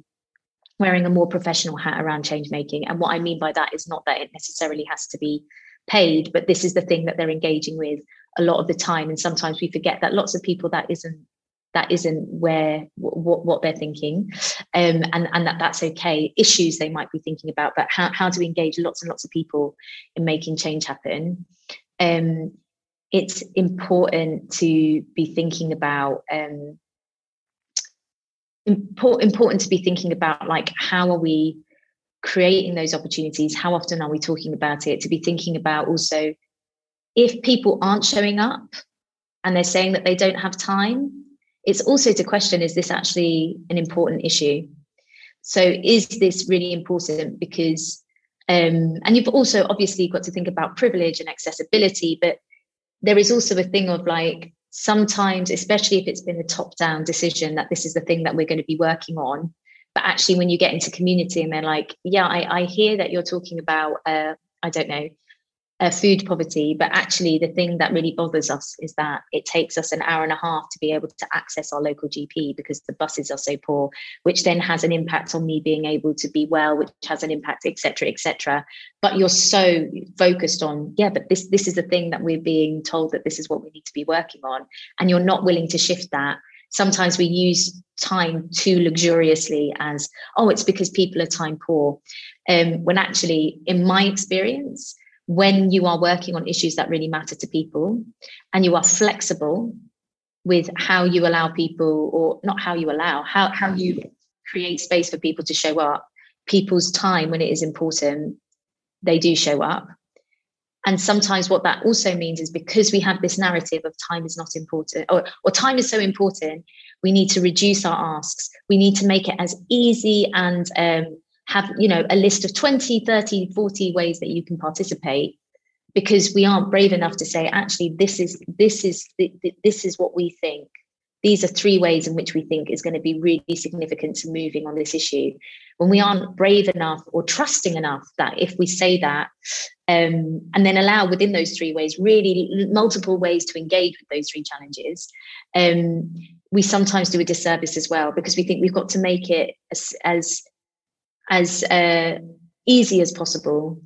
wearing a more professional hat around change making. And what I mean by that is not that it necessarily has to be paid, but this is the thing that they're engaging with a lot of the time. And sometimes we forget that lots of people, that isn't where what they're thinking, and that's okay. Issues they might be thinking about, but how do we engage lots and lots of people in making change happen? It's important to be thinking about like, how are we creating those opportunities? How often are we talking about it? To be thinking about also, if people aren't showing up and they're saying that they don't have time, it's also to question, is this actually an important issue? So is this really important? Because, and you've also obviously got to think about privilege and accessibility, but there is also a thing of like, sometimes, especially if it's been a top-down decision that this is the thing that we're going to be working on, but actually when you get into community and they're like, yeah, I hear that you're talking about, I don't know, food poverty, but actually the thing that really bothers us is that it takes us an hour and a half to be able to access our local GP because the buses are so poor, which then has an impact on me being able to be well, which has an impact, et cetera, et cetera. But you're so focused on, yeah, but this is the thing that we're being told that this is what we need to be working on. And you're not willing to shift that. Sometimes we use time too luxuriously as, oh, it's because people are time poor. When actually, in my experience, when you are working on issues that really matter to people and you are flexible with how you allow people, or not how you allow, how you create space for people to show up, people's time when it is important, they do show up. And sometimes what that also means is because we have this narrative of time is not important, or time is so important, we need to reduce our asks. We need to make it as easy and have, you know, a list of 20, 30, 40 ways that you can participate, because we aren't brave enough to say, actually, this is what we think. These are three ways in which we think is going to be really significant to moving on this issue. When we aren't brave enough or trusting enough that if we say that, and then allow within those three ways, really multiple ways to engage with those three challenges, we sometimes do a disservice as well, because we think we've got to make it as easy as possible,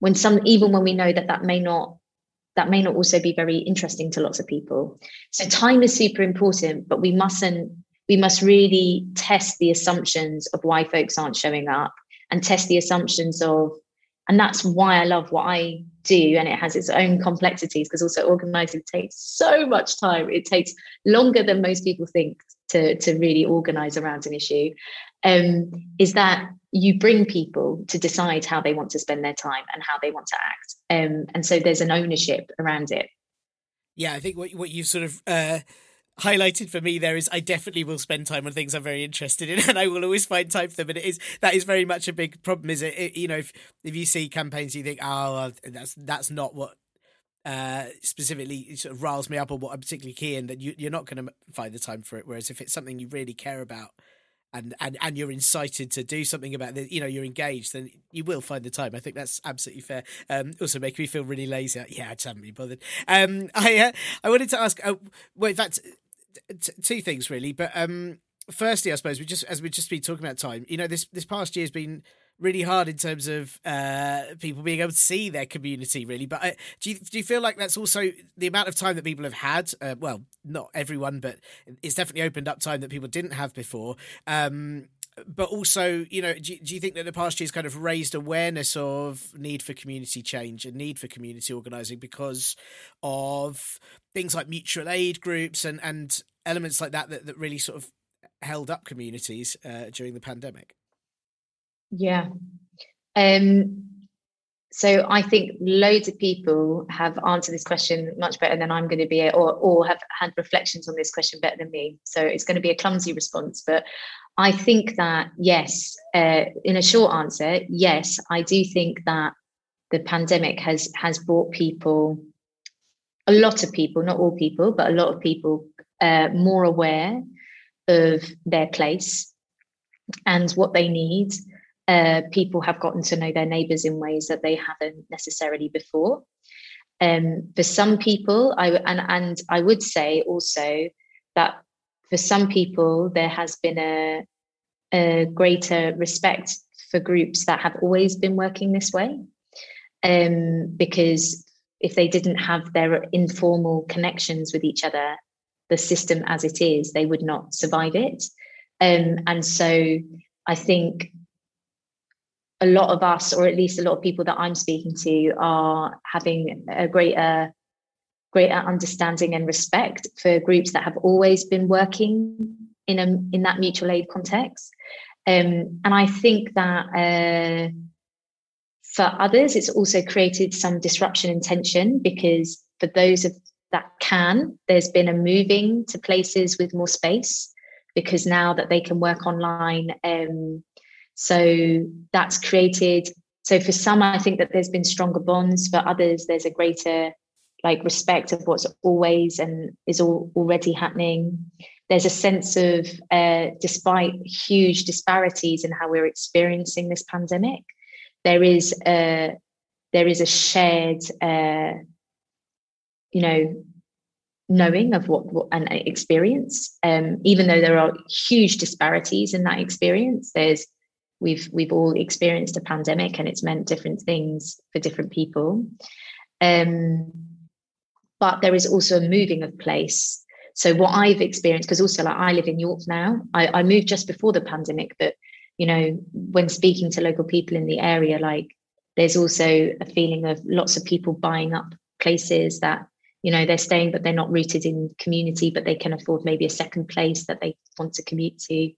when even when we know that that may not also be very interesting to lots of people. So time is super important, but we must really test the assumptions of why folks aren't showing up, and test the assumptions of, and that's why I love what I do, and it has its own complexities, because also organising takes so much time. It takes longer than most people think to really organise around an issue, is that you bring people to decide how they want to spend their time and how they want to act. And so there's an ownership around it. Yeah, I think what you sort of highlighted for me there is, I definitely will spend time on things I'm very interested in, and I will always find time for them. And that is very much a big problem, is it? You know, if you see campaigns, you think, oh, that's not what specifically sort of riles me up or what I'm particularly keen, that you're not going to find the time for it. Whereas if it's something you really care about, and you're incited to do something about it, you know, you're engaged, then you will find the time. I think that's absolutely fair. Also making me feel really lazy. Yeah, I just haven't been bothered. I wanted to ask, well, in fact, two things really. But firstly, I suppose we've just been talking about time, you know, this past year has been really hard in terms of people being able to see their community, really. But do you feel like that's also the amount of time that people have had? Well, not everyone, but it's definitely opened up time that people didn't have before. But also, you know, do you think that the past year's kind of raised awareness of need for community change and need for community organising because of things like mutual aid groups and elements like that really sort of held up communities during the pandemic? Yeah. So I think loads of people have answered this question much better than I'm going to be, or have had reflections on this question better than me. So it's going to be a clumsy response, but I think that, yes, in a short answer, yes, I do think that the pandemic has brought people, a lot of people, not all people, but a lot of people more aware of their place and what they need. People have gotten to know their neighbours in ways that they haven't necessarily before. For some people, and I would say also that for some people, there has been a greater respect for groups that have always been working this way, because if they didn't have their informal connections with each other, the system as it is, they would not survive it. And so I think a lot of us, or at least a lot of people that I'm speaking to, are having a greater understanding and respect for groups that have always been working in that mutual aid context. And I think that for others, it's also created some disruption and tension, because for those that can, there's been a moving to places with more space, because now that they can work online, so that's created. So for some, I think that there's been stronger bonds. For others, there's a greater like respect of what's always and is already happening. There's a sense of, despite huge disparities in how we're experiencing this pandemic, there is a shared, knowing of what an experience. Even though there are huge disparities in that experience, we've all experienced a pandemic, and it's meant different things for different people. But there is also a moving of place. So what I've experienced, because also I live in York now, I moved just before the pandemic, but, when speaking to local people in the area, there's also a feeling of lots of people buying up places that, they're staying, but they're not rooted in community, but they can afford maybe a second place that they want to commute to.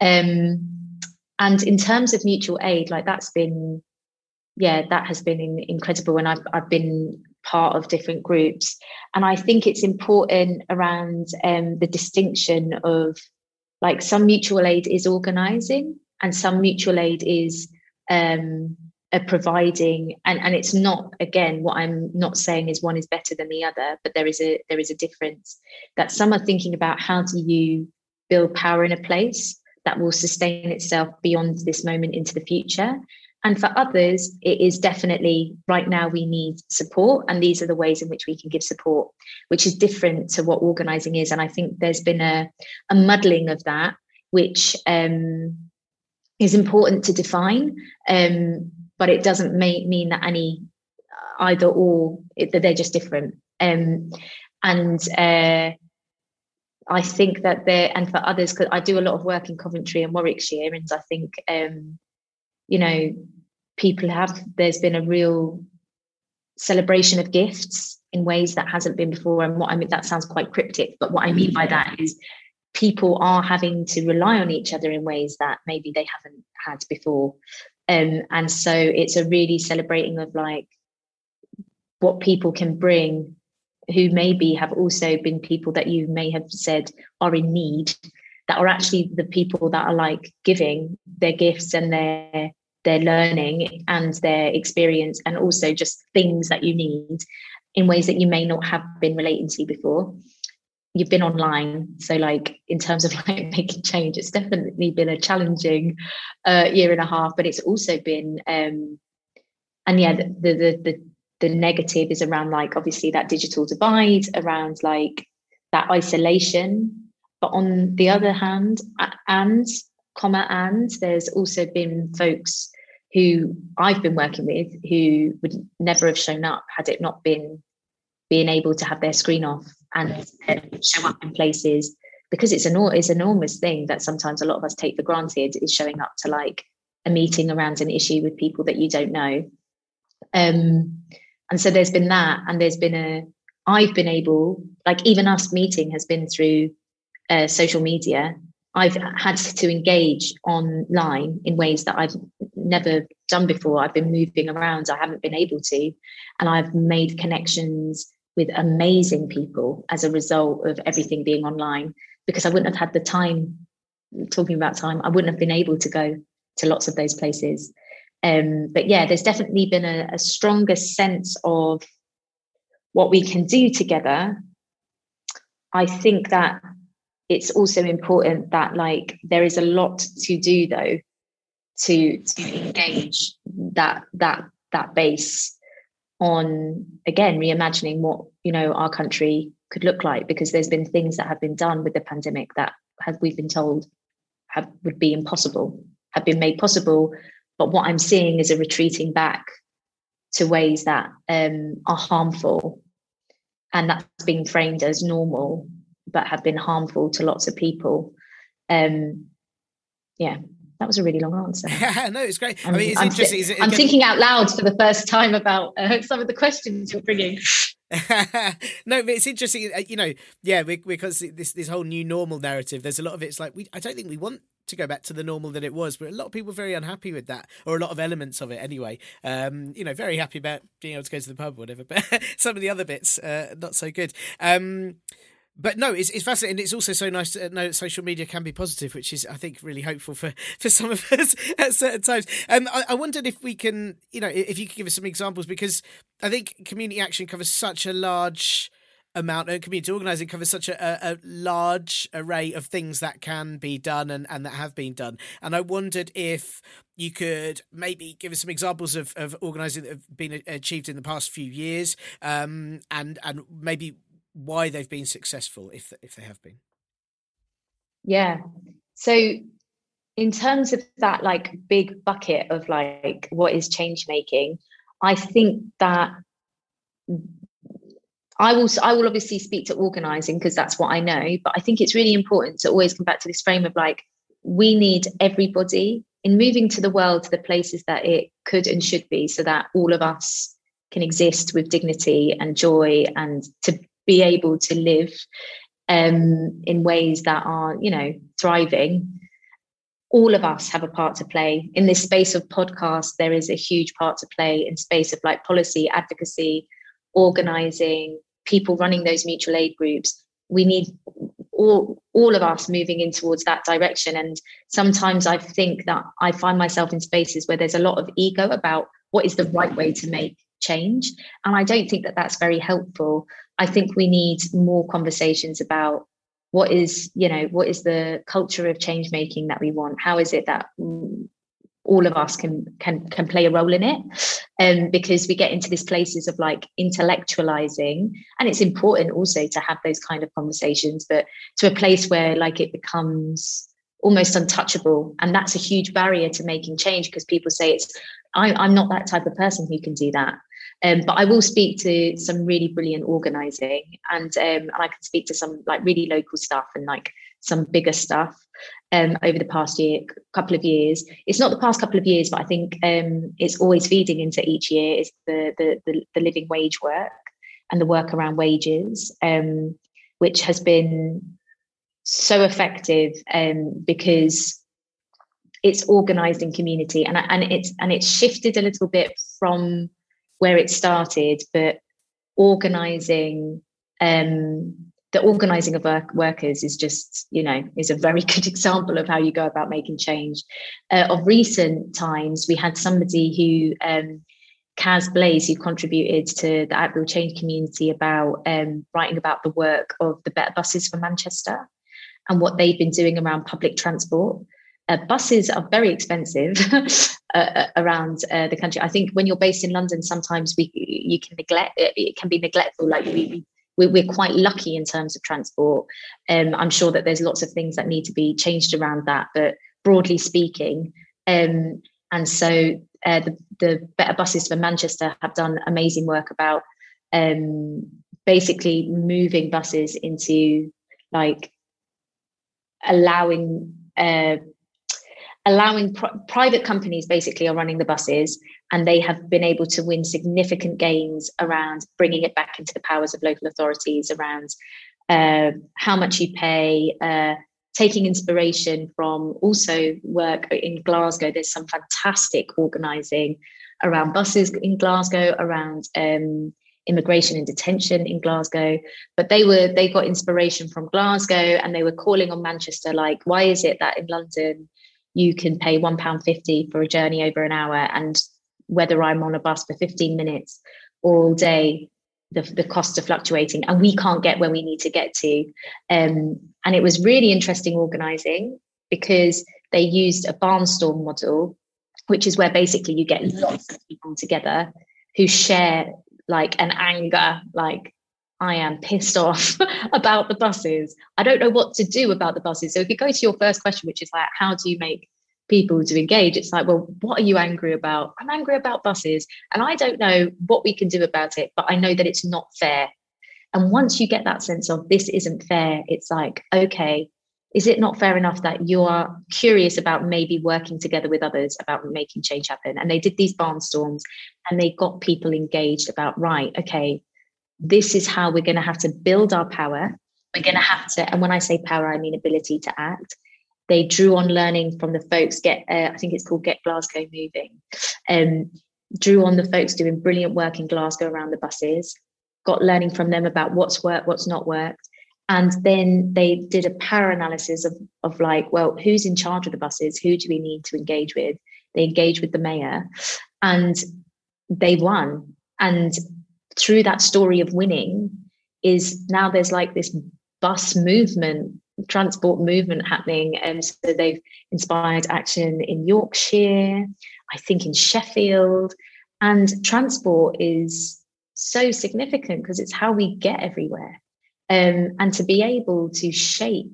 And in terms of mutual aid, that has been incredible. And I've been part of different groups. And I think it's important around the distinction of some mutual aid is organising and some mutual aid is providing. And it's not, again, what I'm not saying is one is better than the other, but there is a difference that some are thinking about how do you build power in a place that will sustain itself beyond this moment into the future. And for others, it is definitely right now we need support. And these are the ways in which we can give support, which is different to what organising is. And I think there's been a muddling of that, which is important to define. But it doesn't mean that any either or, that they're just different. I think that for others, because I do a lot of work in Coventry and Warwickshire, and I think, there's been a real celebration of gifts in ways that hasn't been before. And what I mean, that sounds quite cryptic, but what I mean by that is people are having to rely on each other in ways that maybe they haven't had before. And so it's a really celebrating of what people can bring who maybe have also been people that you may have said are in need, that are actually the people that are giving their gifts and their learning and their experience, and also just things that you need in ways that you may not have been relating to before. You've been online. So in terms of making change, it's definitely been a challenging year and a half, but it's also been, the negative is around obviously that digital divide, around that isolation. But on the other hand, there's also been folks who I've been working with who would never have shown up had it not been being able to have their screen off and show up in places, because it's an enormous thing that sometimes a lot of us take for granted, is showing up to a meeting around an issue with people that you don't know. And so there's been that, and there's been I've been able, even us meeting has been through social media. I've had to engage online in ways that I've never done before. I've been moving around. I haven't been able to, and I've made connections with amazing people as a result of everything being online, because I wouldn't have had the time, talking about time, I wouldn't have been able to go to lots of those places. There's definitely been a stronger sense of what we can do together. I think that it's also important that there is a lot to do though to engage that base on, again, reimagining what our country could look like, because there's been things that have been done with the pandemic that we've been told would be impossible, have been made possible. But what I'm seeing is a retreating back to ways that are harmful, and that's being framed as normal, but have been harmful to lots of people. That was a really long answer. No, it's great. I mean, it's interesting. I'm thinking out loud for the first time about some of the questions you're bringing. No, but it's interesting. Because this whole new normal narrative, there's a lot of it's I don't think we want to go back to the normal that it was, but a lot of people are very unhappy with that, or a lot of elements of it anyway. Very happy about being able to go to the pub or whatever, but some of the other bits, not so good. But no, it's fascinating. It's also so nice to know that social media can be positive, which is, I think, really hopeful for some of us at certain times. I wondered if we can, if you could give us some examples, because I think community action covers such a large amount, and community organising covers such a large array of things that can be done and that have been done. And I wondered if you could maybe give us some examples of organising that have been achieved in the past few years, and maybe why they've been successful, if they have been. Yeah. So in terms of that, like, big bucket of, like, what is change making, I think that I will obviously speak to organising because that's what I know, but I think it's really important to always come back to this frame of, like, we need everybody in moving to the world to the places that it could and should be, so that all of us can exist with dignity and joy and to be able to live in ways that are, you know, thriving. All of us have a part to play. In this space of podcasts, there is a huge part to play in space of, like, policy, advocacy, organising, people running those mutual aid groups. We need all of us moving in towards that direction. And sometimes I think that I find myself in spaces where there's a lot of ego about what is the right way to make change. And I don't think that that's very helpful. I think we need more conversations about what is the culture of change making that we want? How is it that all of us can play a role in it? Because we get into these places of, like, intellectualizing, and it's important also to have those kind of conversations, but to a place where, like, it becomes almost untouchable. And that's a huge barrier to making change, because people say I'm not that type of person who can do that. But I will speak to some really brilliant organising, and I can speak to some, like, really local stuff and, like, some bigger stuff over the past couple of years. It's not the past couple of years, but I think it's always feeding into each year is the living wage work and the work around wages, which has been so effective because it's organised in community, and it's shifted a little bit from where it started, but organising, the organising of workers is just, you know, is a very good example of how you go about making change. Of recent times, we had somebody who, Kaz Blaze, who contributed to the Act Build Change community about writing about the work of the Better Buses for Manchester and what they've been doing around public transport. Buses are very expensive around the country. I think when you're based in London, sometimes you can neglect it. It can be neglectful. Like we're quite lucky in terms of transport. I'm sure that there's lots of things that need to be changed around that, but broadly speaking, and so the Better Buses for Manchester have done amazing work about basically moving buses into, like, allowing private companies basically are running the buses, and they have been able to win significant gains around bringing it back into the powers of local authorities, around how much you pay, taking inspiration from also work in Glasgow. There's some fantastic organising around buses in Glasgow, around immigration and detention in Glasgow, but they got inspiration from Glasgow, and they were calling on Manchester, like, why is it that in London you can pay £1.50 for a journey over an hour, and whether I'm on a bus for 15 minutes or all day, the costs are fluctuating and we can't get where we need to get to. And it was really interesting organising, because they used a barnstorm model, which is where basically you get lots of people together who share, like, an anger, like, I am pissed off about the buses. I don't know what to do about the buses. So if you go to your first question, which is, like, how do you make people to engage? It's like, well, what are you angry about? I'm angry about buses, and I don't know what we can do about it, but I know that it's not fair. And once you get that sense of this isn't fair, it's like, okay, is it not fair enough that you are curious about maybe working together with others about making change happen? And they did these barnstorms, and they got people engaged about, right, okay, this is how we're going to have to build our power. We're going to have to, and when I say power, I mean ability to act. They drew on learning from the folks, I think it's called Get Glasgow Moving, drew on the folks doing brilliant work in Glasgow around the buses, got learning from them about what's worked, what's not worked. And then they did a power analysis of like, well, who's in charge of the buses? Who do we need to engage with? They engage with the mayor, and they won. And through that story of winning is now there's like this bus movement, transport movement happening. And so they've inspired action in Yorkshire, I think in Sheffield. And transport is so significant because it's how we get everywhere. And to be able to shape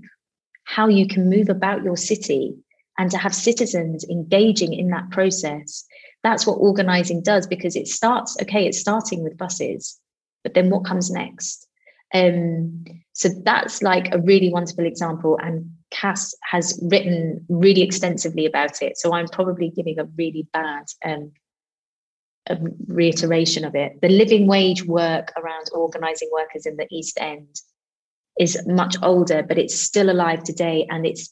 how you can move about your city and to have citizens engaging in that process, that's what organising does, because it starts, okay, it's starting with buses, but then what comes next? So that's like a really wonderful example, and Cass has written really extensively about it. So I'm probably giving a really bad reiteration of it. The living wage work around organising workers in the East End is much older, but it's still alive today, and it's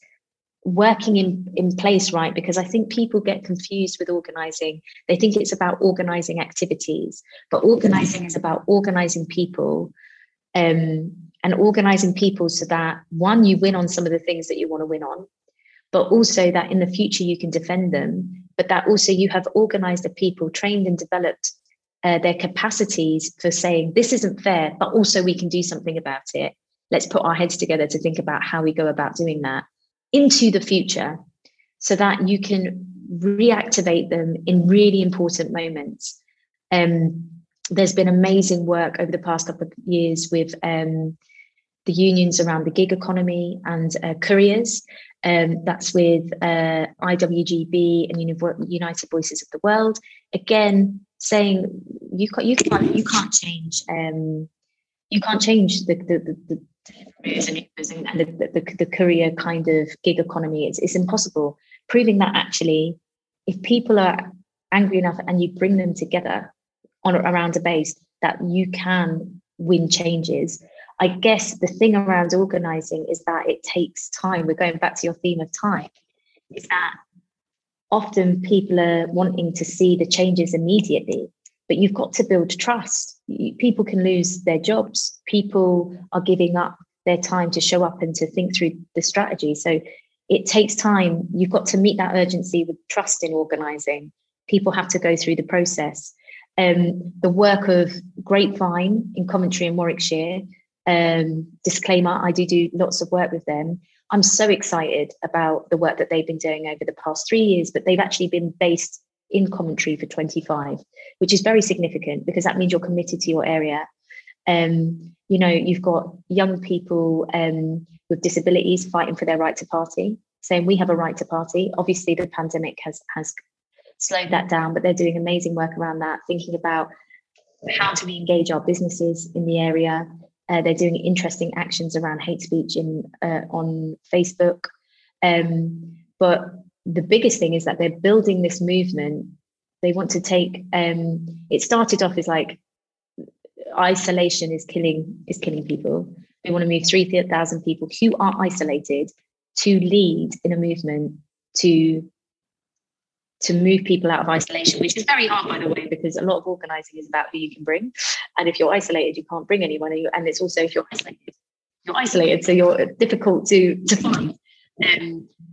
working in place, right? Because I think people get confused with organising. They think it's about organising activities, but organising is about organising people, and organising people so that, one, you win on some of the things that you want to win on, but also that in the future you can defend them, but that also you have organised the people, trained and developed their capacities for saying, this isn't fair, but also we can do something about it. Let's put our heads together to think about how we go about doing that into the future, so that you can reactivate them in really important moments. There's been amazing work over the past couple of years with the unions around the gig economy and couriers. That's with IWGB and United Voices of the World. Again, saying you can't change. You can't change the courier kind of gig economy. It's impossible. Proving that actually, if people are angry enough and you bring them together on around a base, that you can win changes. I guess the thing around organising is that it takes time. We're going back to your theme of time. Is that often people are wanting to see the changes immediately, but you've got to build trust. People can lose their jobs. People are giving up their time to show up and to think through the strategy. So it takes time. You've got to meet that urgency with trust in organising. People have to go through the process. The work of Grapevine in Coventry and Warwickshire, disclaimer, I do lots of work with them. I'm so excited about the work that they've been doing over the past 3 years, but they've actually been based in Coventry for 25, which is very significant because that means you're committed to your area. You know, you've got young people with disabilities fighting for their right to party, saying we have a right to party. Obviously, the pandemic has slowed that down, but they're doing amazing work around that, thinking about how do we engage our businesses in the area. They're doing interesting actions around hate speech on Facebook. But the biggest thing is that they're building this movement. They want to take, it started off as like isolation is killing people. They want to move 3,000 people who are isolated to lead in a movement to move people out of isolation, which is very hard, by the way, because a lot of organising is about who you can bring. And if you're isolated, you can't bring anyone. And it's also, if you're isolated, so you're difficult to find.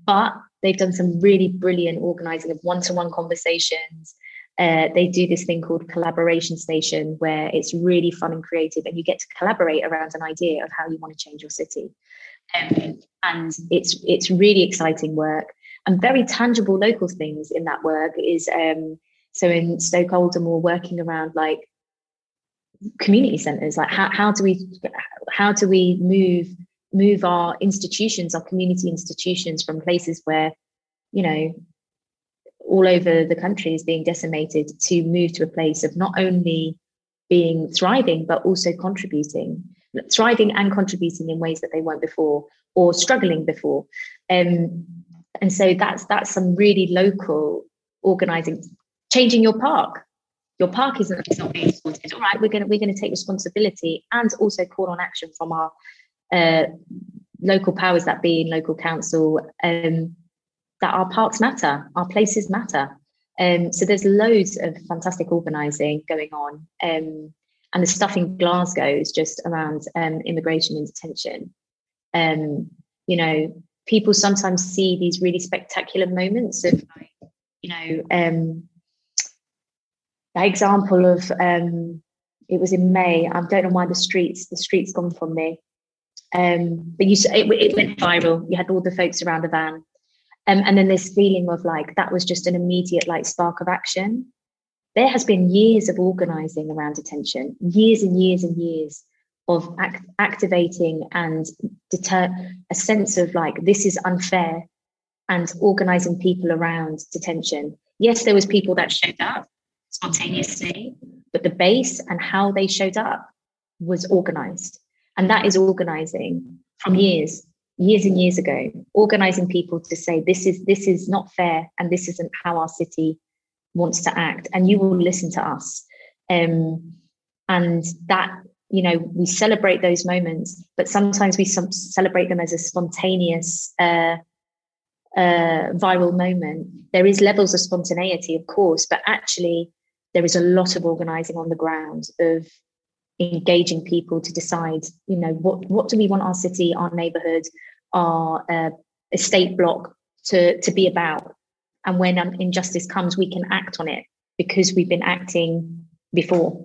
But they've done some really brilliant organising of one-to-one conversations. They do this thing called Collaboration Station, where it's really fun and creative, and you get to collaborate around an idea of how you want to change your city. And it's really exciting work. And very tangible local things in that work is, so in Stoke Aldermore, working around like community centres, like how do we move our institutions, our community institutions, from places where, you know, all over the country is being decimated, to move to a place of not only being thriving, but also contributing, thriving and contributing in ways that they weren't before or struggling before. And so that's some really local organising. Changing your park. Your park is not being sorted. All right, we're going to take responsibility and also call on action from our local powers that be in local council, that our parks matter, our places matter. So there's loads of fantastic organising going on. And the stuff in Glasgow is just around immigration and detention. You know, people sometimes see these really spectacular moments of, you know, that example of it was in May. I don't know why the streets gone from me. But it went viral. You had all the folks around the van, and then this feeling of like that was just an immediate like spark of action. There has been years of organising around detention, years and years and years of activating and deter a sense of like this is unfair, and organising people around detention. Yes, there was people that showed up spontaneously, but the base and how they showed up was organised. And that is organising from years and years ago, organising people to say, this is not fair and this isn't how our city wants to act. And you will listen to us. And that, you know, we celebrate those moments, but sometimes we celebrate them as a spontaneous viral moment. There is levels of spontaneity, of course, but actually there is a lot of organising on the ground of engaging people to decide, you know, what do we want our city, our neighbourhood, our estate block to be about? And when injustice comes, we can act on it because we've been acting before.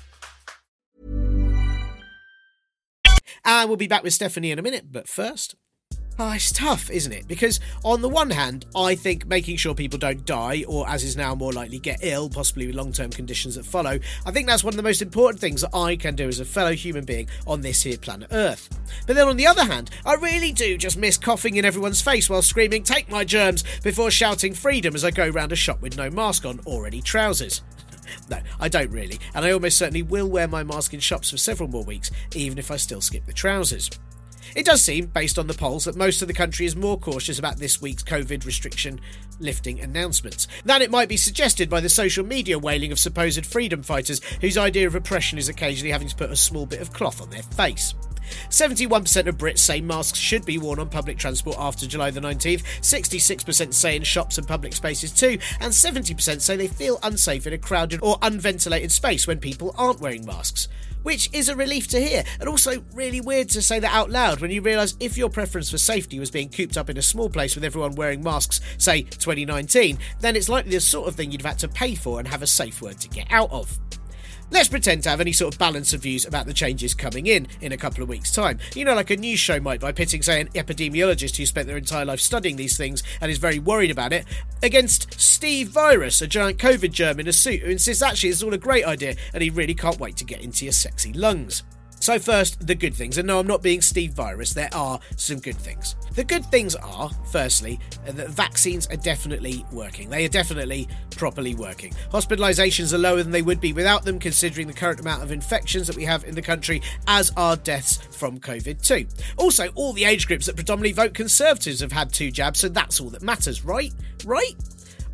And we'll be back with Stephanie in a minute, but first... Oh, it's tough, isn't it? Because on the one hand, I think making sure people don't die, or as is now more likely, get ill, possibly with long-term conditions that follow, I think that's one of the most important things that I can do as a fellow human being on this here planet Earth. But then on the other hand, I really do just miss coughing in everyone's face while screaming, "Take my germs," before shouting freedom as I go round a shop with no mask on or any trousers. No, I don't really, and I almost certainly will wear my mask in shops for several more weeks, even if I still skip the trousers. It does seem, based on the polls, that most of the country is more cautious about this week's COVID restriction lifting announcements than it might be suggested by the social media wailing of supposed freedom fighters whose idea of oppression is occasionally having to put a small bit of cloth on their face. 71% of Brits say masks should be worn on public transport after July the 19th, 66% say in shops and public spaces too, and 70% say they feel unsafe in a crowded or unventilated space when people aren't wearing masks. Which is a relief to hear, and also really weird to say that out loud when you realise if your preference for safety was being cooped up in a small place with everyone wearing masks, say 2019, then it's likely the sort of thing you'd have had to pay for and have a safe word to get out of. Let's pretend to have any sort of balance of views about the changes coming in a couple of weeks' time. You know, like a news show might, by pitting, say, an epidemiologist who spent their entire life studying these things and is very worried about it, against Steve Virus, a giant COVID germ in a suit who insists actually it's all a great idea and he really can't wait to get into your sexy lungs. So first, the good things. And no, I'm not being Steve Virus. There are some good things. The good things are, firstly, that vaccines are definitely working. They are definitely properly working. Hospitalisations are lower than they would be without them, considering the current amount of infections that we have in the country, as are deaths from COVID too. Also, all the age groups that predominantly vote Conservatives have had 2 jabs, so that's all that matters, right?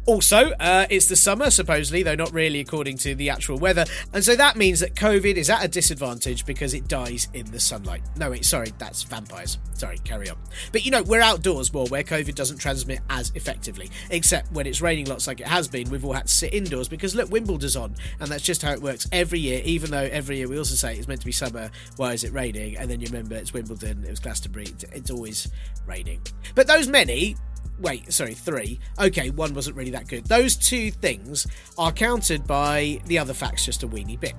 Also, it's the summer, supposedly, though not really according to the actual weather. And so that means that COVID is at a disadvantage because it dies in the sunlight. No, wait, sorry, that's vampires. Sorry, carry on. But, you know, we're outdoors more where COVID doesn't transmit as effectively, except when it's raining lots like it has been. We've all had to sit indoors because, look, Wimbledon's on. And that's just how it works every year, even though every year we also say it's meant to be summer. Why is it raining? And then you remember it's Wimbledon, it was Glastonbury. It's always raining. But those many... Wait, sorry, three. Okay, one wasn't really that good. Those two things are countered by the other facts just a weeny bit.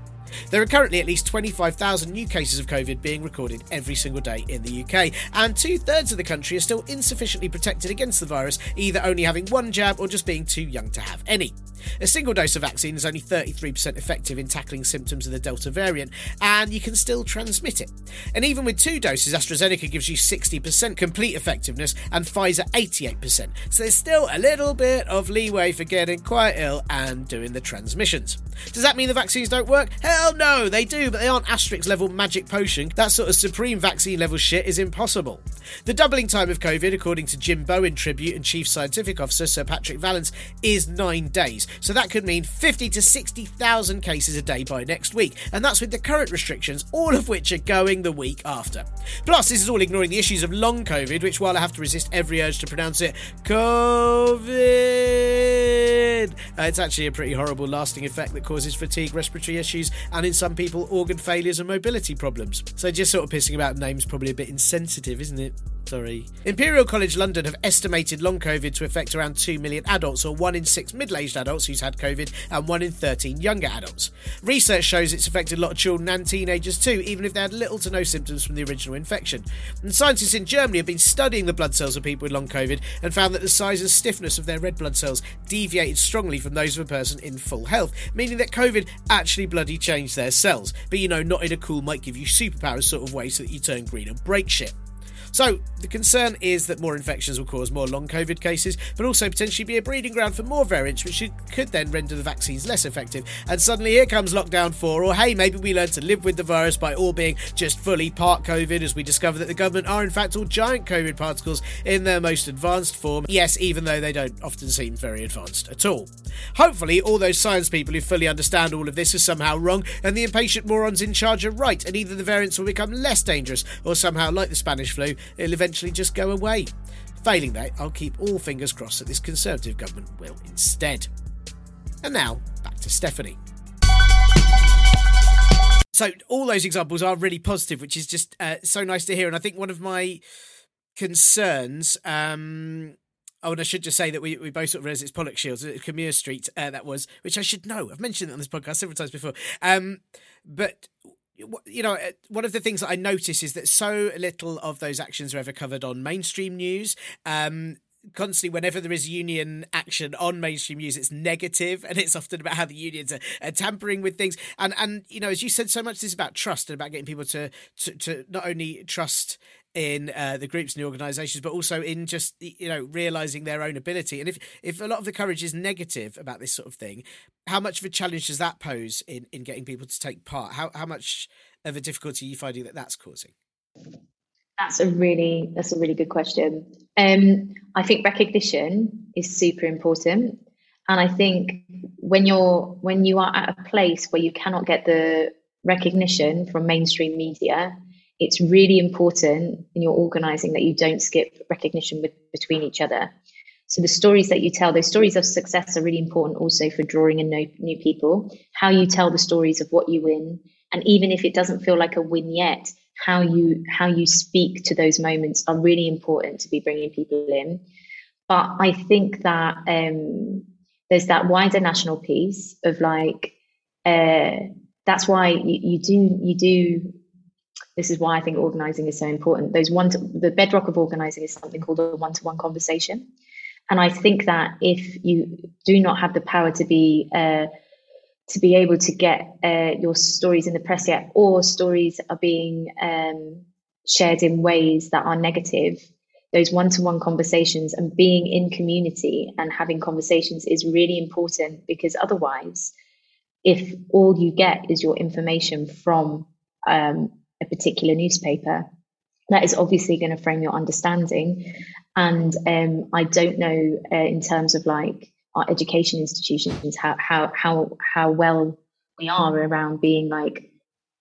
There are currently at least 25,000 new cases of COVID being recorded every single day in the UK, and 2/3 of the country are still insufficiently protected against the virus, either only having one jab or just being too young to have any. A single dose of vaccine is only 33% effective in tackling symptoms of the Delta variant, and you can still transmit it. And even with two doses, AstraZeneca gives you 60% complete effectiveness and Pfizer 88%, so there's still a little bit of leeway for getting quite ill and doing the transmissions. Does that mean the vaccines don't work? Hell no, they do, but they aren't Asterix level magic potion. That sort of supreme vaccine level shit is impossible. The doubling time of COVID, according to Jim Bowen Tribute and Chief Scientific Officer Sir Patrick Vallance, is 9 days. So that could mean 50 to 60,000 cases a day by next week, and that's with the current restrictions, all of which are going the week after. Plus, this is all ignoring the issues of long COVID, which, while I have to resist every urge to pronounce it COVID, it's actually a pretty horrible lasting effect that causes fatigue, respiratory issues, and in some people, organ failures and mobility problems. So just sort of pissing about names probably a bit insensitive, isn't it? Sorry. Imperial College London have estimated long COVID to affect around 2 million adults, or 1 in 6 middle-aged adults who's had COVID and 1 in 13 younger adults. Research shows it's affected a lot of children and teenagers too, even if they had little to no symptoms from the original infection. And scientists in Germany have been studying the blood cells of people with long COVID and found that the size and stiffness of their red blood cells deviated strongly from those of a person in full health, meaning that COVID actually bloody changed their cells. But you know, not in a cool might give you superpowers sort of way so that you turn green and break shit. So, the concern is that more infections will cause more long COVID cases, but also potentially be a breeding ground for more variants, which could then render the vaccines less effective. And suddenly here comes lockdown 4, or hey, maybe we learn to live with the virus by all being just fully part COVID, as we discover that the government are in fact all giant COVID particles in their most advanced form. Yes, even though they don't often seem very advanced at all. Hopefully, all those science people who fully understand all of this are somehow wrong, and the impatient morons in charge are right, and either the variants will become less dangerous, or somehow, like the Spanish flu, it'll eventually just go away. Failing that, I'll keep all fingers crossed that this Conservative government will instead. And now, back to Stephanie. So, all those examples are really positive, which is just so nice to hear. And I think one of my concerns... Oh, and I should just say that we both sort of realised it's Pollock Shields, Camere Street, that was, which I should know. I've mentioned it on this podcast several times before. But... you know, one of the things that I notice is that so little of those actions are ever covered on mainstream news. Constantly, whenever there is union action on mainstream news, it's negative, and it's often about how the unions are tampering with things. And you know, as you said, so much is about trust and about getting people to not only trust in the groups and the organisations, but also in just, you know, realising their own ability. And if a lot of the courage is negative about this sort of thing, how much of a challenge does that pose in getting people to take part? How much of a difficulty are you finding that that's causing? That's a really good question. I think recognition is super important, and I think when you are at a place where you cannot get the recognition from mainstream media, it's really important in your organising that you don't skip recognition between each other. So the stories that you tell, those stories of success, are really important also for drawing in new people. How you tell the stories of what you win, and even if it doesn't feel like a win yet, how you speak to those moments are really important to be bringing people in. But I think that there's that wider national piece of like, that's why you do. This is why I think organising is so important. The bedrock of organising is something called a one-to-one conversation. And I think that if you do not have the power to be able to get your stories in the press yet, or stories are being shared in ways that are negative, those one-to-one conversations and being in community and having conversations is really important, because otherwise, if all you get is your information from a particular newspaper, that is obviously going to frame your understanding. And I don't know in terms of like our education institutions, how well we are around being like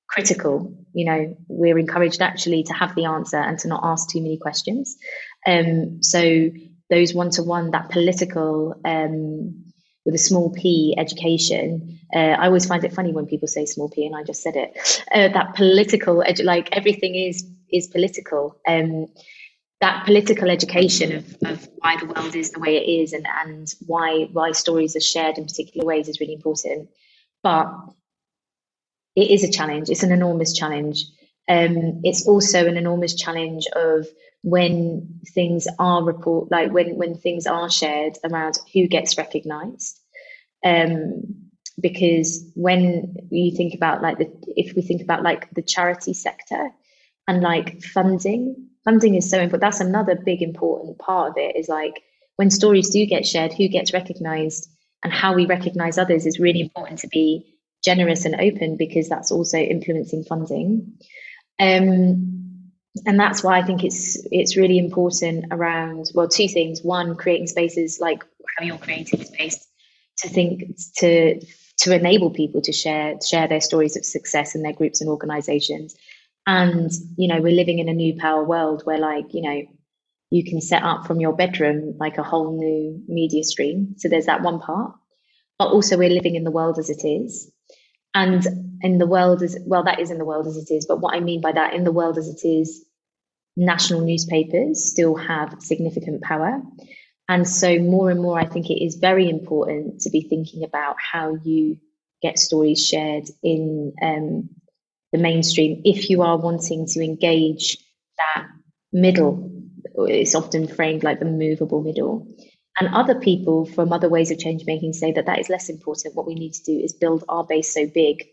critical. You know, we're encouraged actually to have the answer and to not ask too many questions. So those one-to-one, that political, with a small p education, I always find it funny when people say small p, and I just said it, that political, like everything is political. That political education of why the world is the way it is, and why stories are shared in particular ways is really important. But it is a challenge. It's an enormous challenge. It's also an enormous challenge of when things are when things are shared around who gets recognised. Because when you think about if we think about the charity sector and like funding is so important. That's another big important part of it, is like when stories do get shared, who gets recognised and how we recognise others is really important to be generous and open, because that's also influencing funding. And that's why I think it's really important around, well, two things. One, creating spaces like how you're creating space to think, to enable people to share their stories of success in their groups and organisations. And, you know, we're living in a new power world where, like, you know, you can set up from your bedroom like a whole new media stream. So there's that one part. But also we're living in the world as it is. And in the world as, well, that is in the world as it is. But what I mean by that, in the world as it is, national newspapers still have significant power. And so more and more, I think it is very important to be thinking about how you get stories shared in the mainstream, if you are wanting to engage that middle. It's often framed like the movable middle, and other people from other ways of change making say that that is less important. What we need to do is build our base so big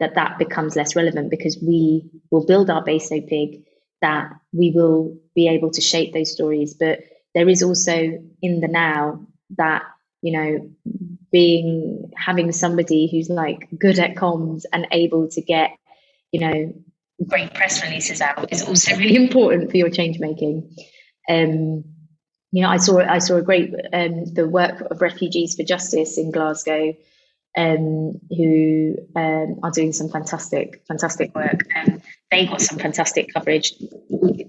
that that becomes less relevant, because we will build our base so big that we will be able to shape those stories. But there is also in the now that, you know, having somebody who's like good at comms and able to get, you know, great press releases out is also really important for your change making. You know, I saw a great the work of Refugees for Justice in Glasgow, who are doing some fantastic work. They got some fantastic coverage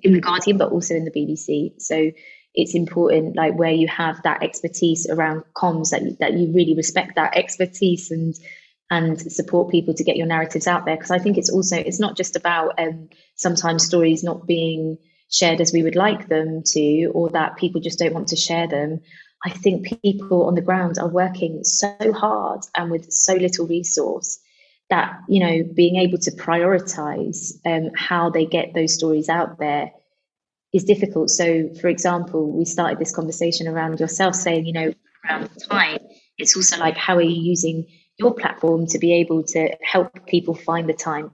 in the Guardian, but also in the BBC. So it's important, like, where you have that expertise around comms, that you really respect that expertise and support people to get your narratives out there. Because I think it's not just about sometimes stories not being shared as we would like them to, or that people just don't want to share them. I think people on the ground are working so hard and with so little resource that, you know, being able to prioritise how they get those stories out there is difficult. So, for example, we started this conversation around yourself saying, you know, around time. It's also like, how are you using your platform to be able to help people find the time?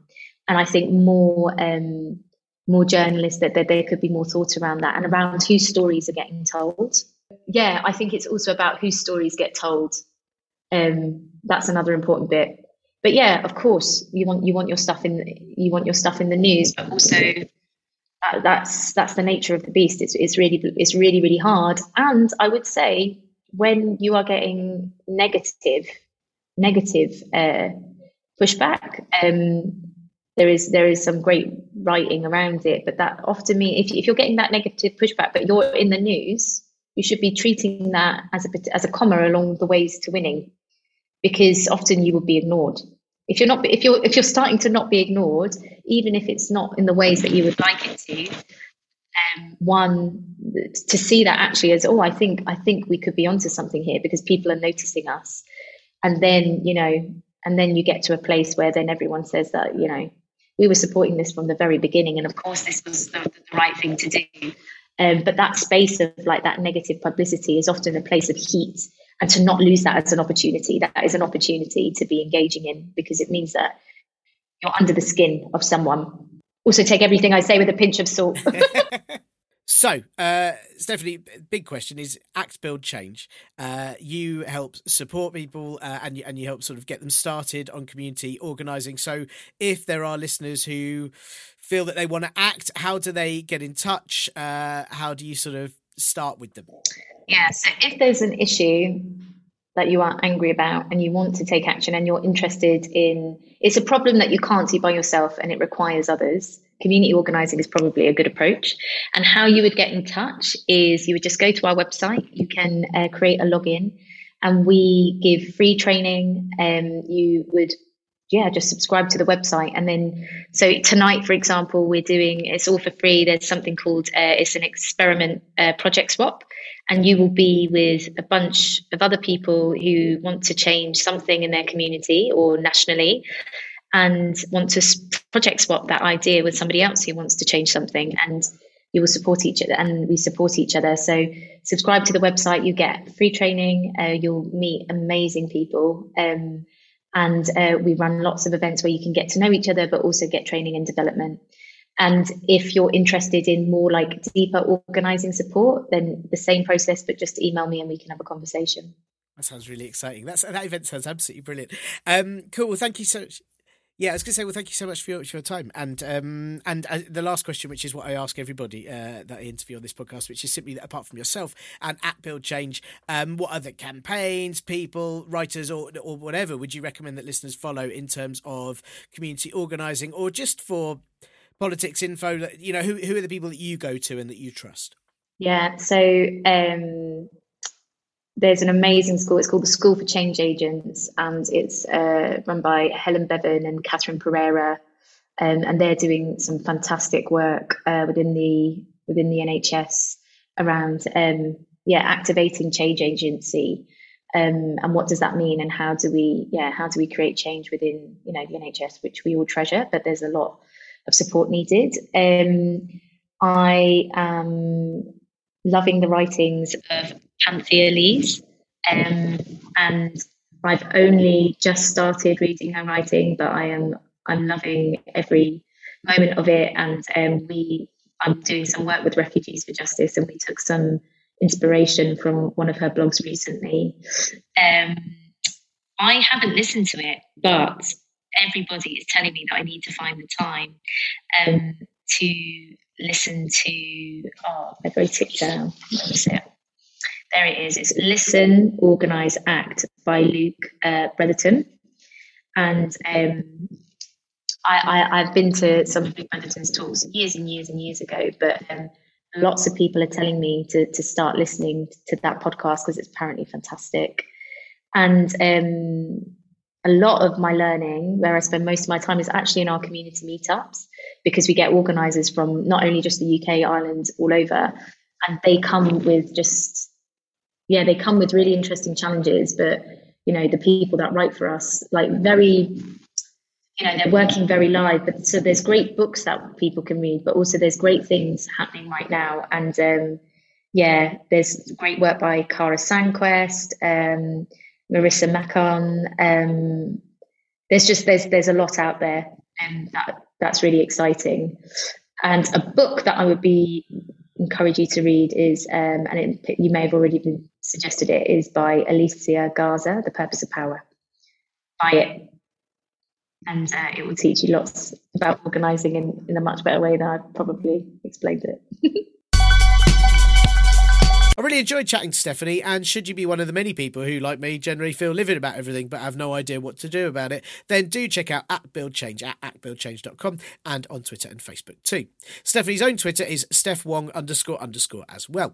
And I think more journalists, that there could be more thought around that and around whose stories are getting told. Yeah, I think it's also about whose stories get told. That's another important bit. But yeah, of course, you want your stuff in the news, but also that's the nature of the beast. It's really hard. And I would say when you are getting negative pushback, there is some great writing around it, but that often means if you're getting that negative pushback but you're in the news, you should be treating that as a comma along the ways to winning, because often you will be ignored. If you're starting to not be ignored, even if it's not in the ways that you would like it to, one, to see that actually as, oh, I think we could be onto something here because people are noticing us. And then, you know, you get to a place where then everyone says that, you know, we were supporting this from the very beginning, and of course this was the right thing to do. But that space of like that negative publicity is often a place of heat, and to not lose that as an opportunity, that is an opportunity to be engaging in, because it means that you're under the skin of someone. Also, take everything I say with a pinch of salt. So, Stephanie, big question is Act Build Change. You help support people and you help sort of get them started on community organising. So if there are listeners who feel that they want to act, how do they get in touch? How do you sort of start with them? Yeah, so if there's an issue, that you are angry about and you want to take action and you're interested in. It's a problem that you can't see by yourself and it requires others. Community organising is probably a good approach. And how you would get in touch is you would just go to our website. You can create a login and we give free training. You would, just subscribe to the website. And then, so tonight, for example, we're doing, it's all for free. There's something called, it's an experiment project swap. And you will be with a bunch of other people who want to change something in their community or nationally and want to project swap that idea with somebody else who wants to change something. And you will support each other and we support each other. So subscribe to the website, you get free training, you'll meet amazing people. And we run lots of events where you can get to know each other, but also get training and development. And if you're interested in more like deeper organising support, then the same process, but just email me and we can have a conversation. That sounds really exciting. That event sounds absolutely brilliant. Cool. Well, thank you so much. Yeah, I was going to say, well, thank you so much for your time. And the last question, which is what I ask everybody that I interview on this podcast, which is simply that apart from yourself and Act Build Change, what other campaigns, people, writers or whatever would you recommend that listeners follow in terms of community organising or just for politics info? You know, who are the people that you go to and that you trust? Yeah, so there's an amazing school. It's called the School for Change Agents, and it's run by Helen Bevan and Catherine Pereira, and they're doing some fantastic work within the NHS around activating change agency, and what does that mean, and how do we create change within the NHS, which we all treasure, but there's a lot of support needed. I am loving the writings of Panthea Lees, and I've only just started reading her writing, but I'm loving every moment of it. And I'm doing some work with Refugees for Justice, and we took some inspiration from one of her blogs recently. I haven't listened to it, but everybody is telling me that I need to find the time to listen to. Oh, I wrote it down. Where is it? There it is. It's Listen, Organise, Act by Luke Bretherton, and I've been to some of Luke Bretherton's talks years and years and years ago, but lots of people are telling me to start listening to that podcast because it's apparently fantastic, and. A lot of my learning, where I spend most of my time, is actually in our community meetups, because we get organisers from not only just the UK, Ireland, all over, and they come with really interesting challenges. But the people that write for us, they're working very live. But so there's great books that people can read, but also there's great things happening right now. And there's great work by Cara Sandquist. Marissa Macon, there's a lot out there, and that's really exciting. And a book that I would encourage you to read is, and you may have already been suggested it, is by Alicia Garza, The Purpose of Power. Buy it, and it will teach you lots about organising in a much better way than I've probably explained it. I really enjoyed chatting to Stephanie, and should you be one of the many people who, like me, generally feel livid about everything but have no idea what to do about it, then do check out Act Build Change at actbuildchange.com and on Twitter and Facebook too. Stephanie's own Twitter is stephwong___ as well.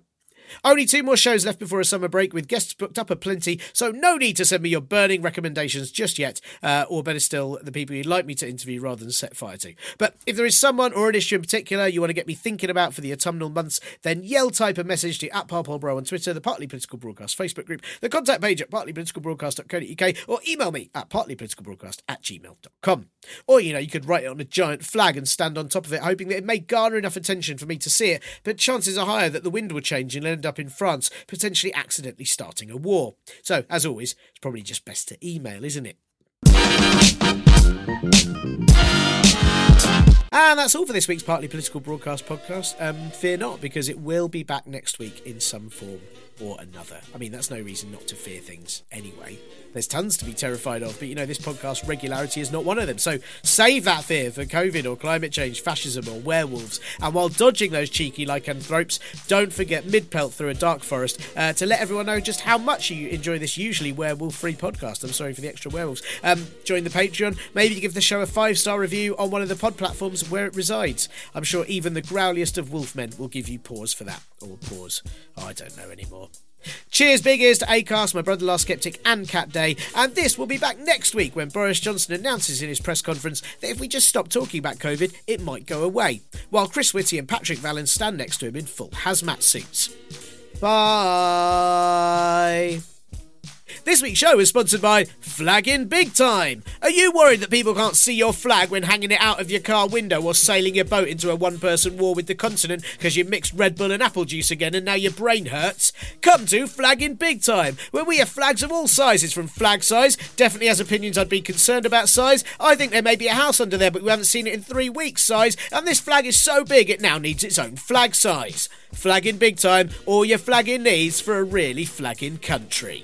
Only 2 more shows left before a summer break, with guests booked up aplenty, so no need to send me your burning recommendations just yet, or better still, the people you'd like me to interview rather than set fire to. But if there is someone or an issue in particular you want to get me thinking about for the autumnal months, then type a message to @ParPolBro on Twitter, the Partly Political Broadcast Facebook group, the contact page at partlypoliticalbroadcast.co.uk, or email me at partlypoliticalbroadcast@gmail.com. Or, you could write it on a giant flag and stand on top of it, hoping that it may garner enough attention for me to see it, but chances are higher that the wind will change and end up in France, potentially accidentally starting a war. So, as always, it's probably just best to email, isn't it? And that's all for this week's Partly Political Broadcast podcast. Fear not, because it will be back next week in some form or another. I mean, that's no reason not to fear things anyway. There's tons to be terrified of, but you know, this podcast regularity is not one of them. So save that fear for COVID or climate change, fascism or werewolves. And while dodging those cheeky lycanthropes, don't forget mid-pelt through a dark forest to let everyone know just how much you enjoy this usually werewolf-free podcast. I'm sorry for the extra werewolves. Join the Patreon. Maybe give the show a 5-star review on one of the pod platforms where it resides. I'm sure even the growliest of wolfmen will give you pause for that. Or pause. Oh, I don't know anymore. Cheers, big ears to Acast, My Brother Last Skeptic and Cat Day, and this will be back next week when Boris Johnson announces in his press conference that if we just stop talking about COVID, it might go away, while Chris Whitty and Patrick Vallance stand next to him in full hazmat suits. Bye. This week's show is sponsored by Flagging Big Time. Are you worried that people can't see your flag when hanging it out of your car window or sailing your boat into a one-person war with the continent because you mixed Red Bull and apple juice again and now your brain hurts? Come to Flagging Big Time, where we have flags of all sizes, from flag size, definitely has opinions I'd be concerned about size, I think there may be a house under there but we haven't seen it in 3 weeks size, and this flag is so big it now needs its own flag size. Flagging Big Time, all your flagging needs for a really flagging country.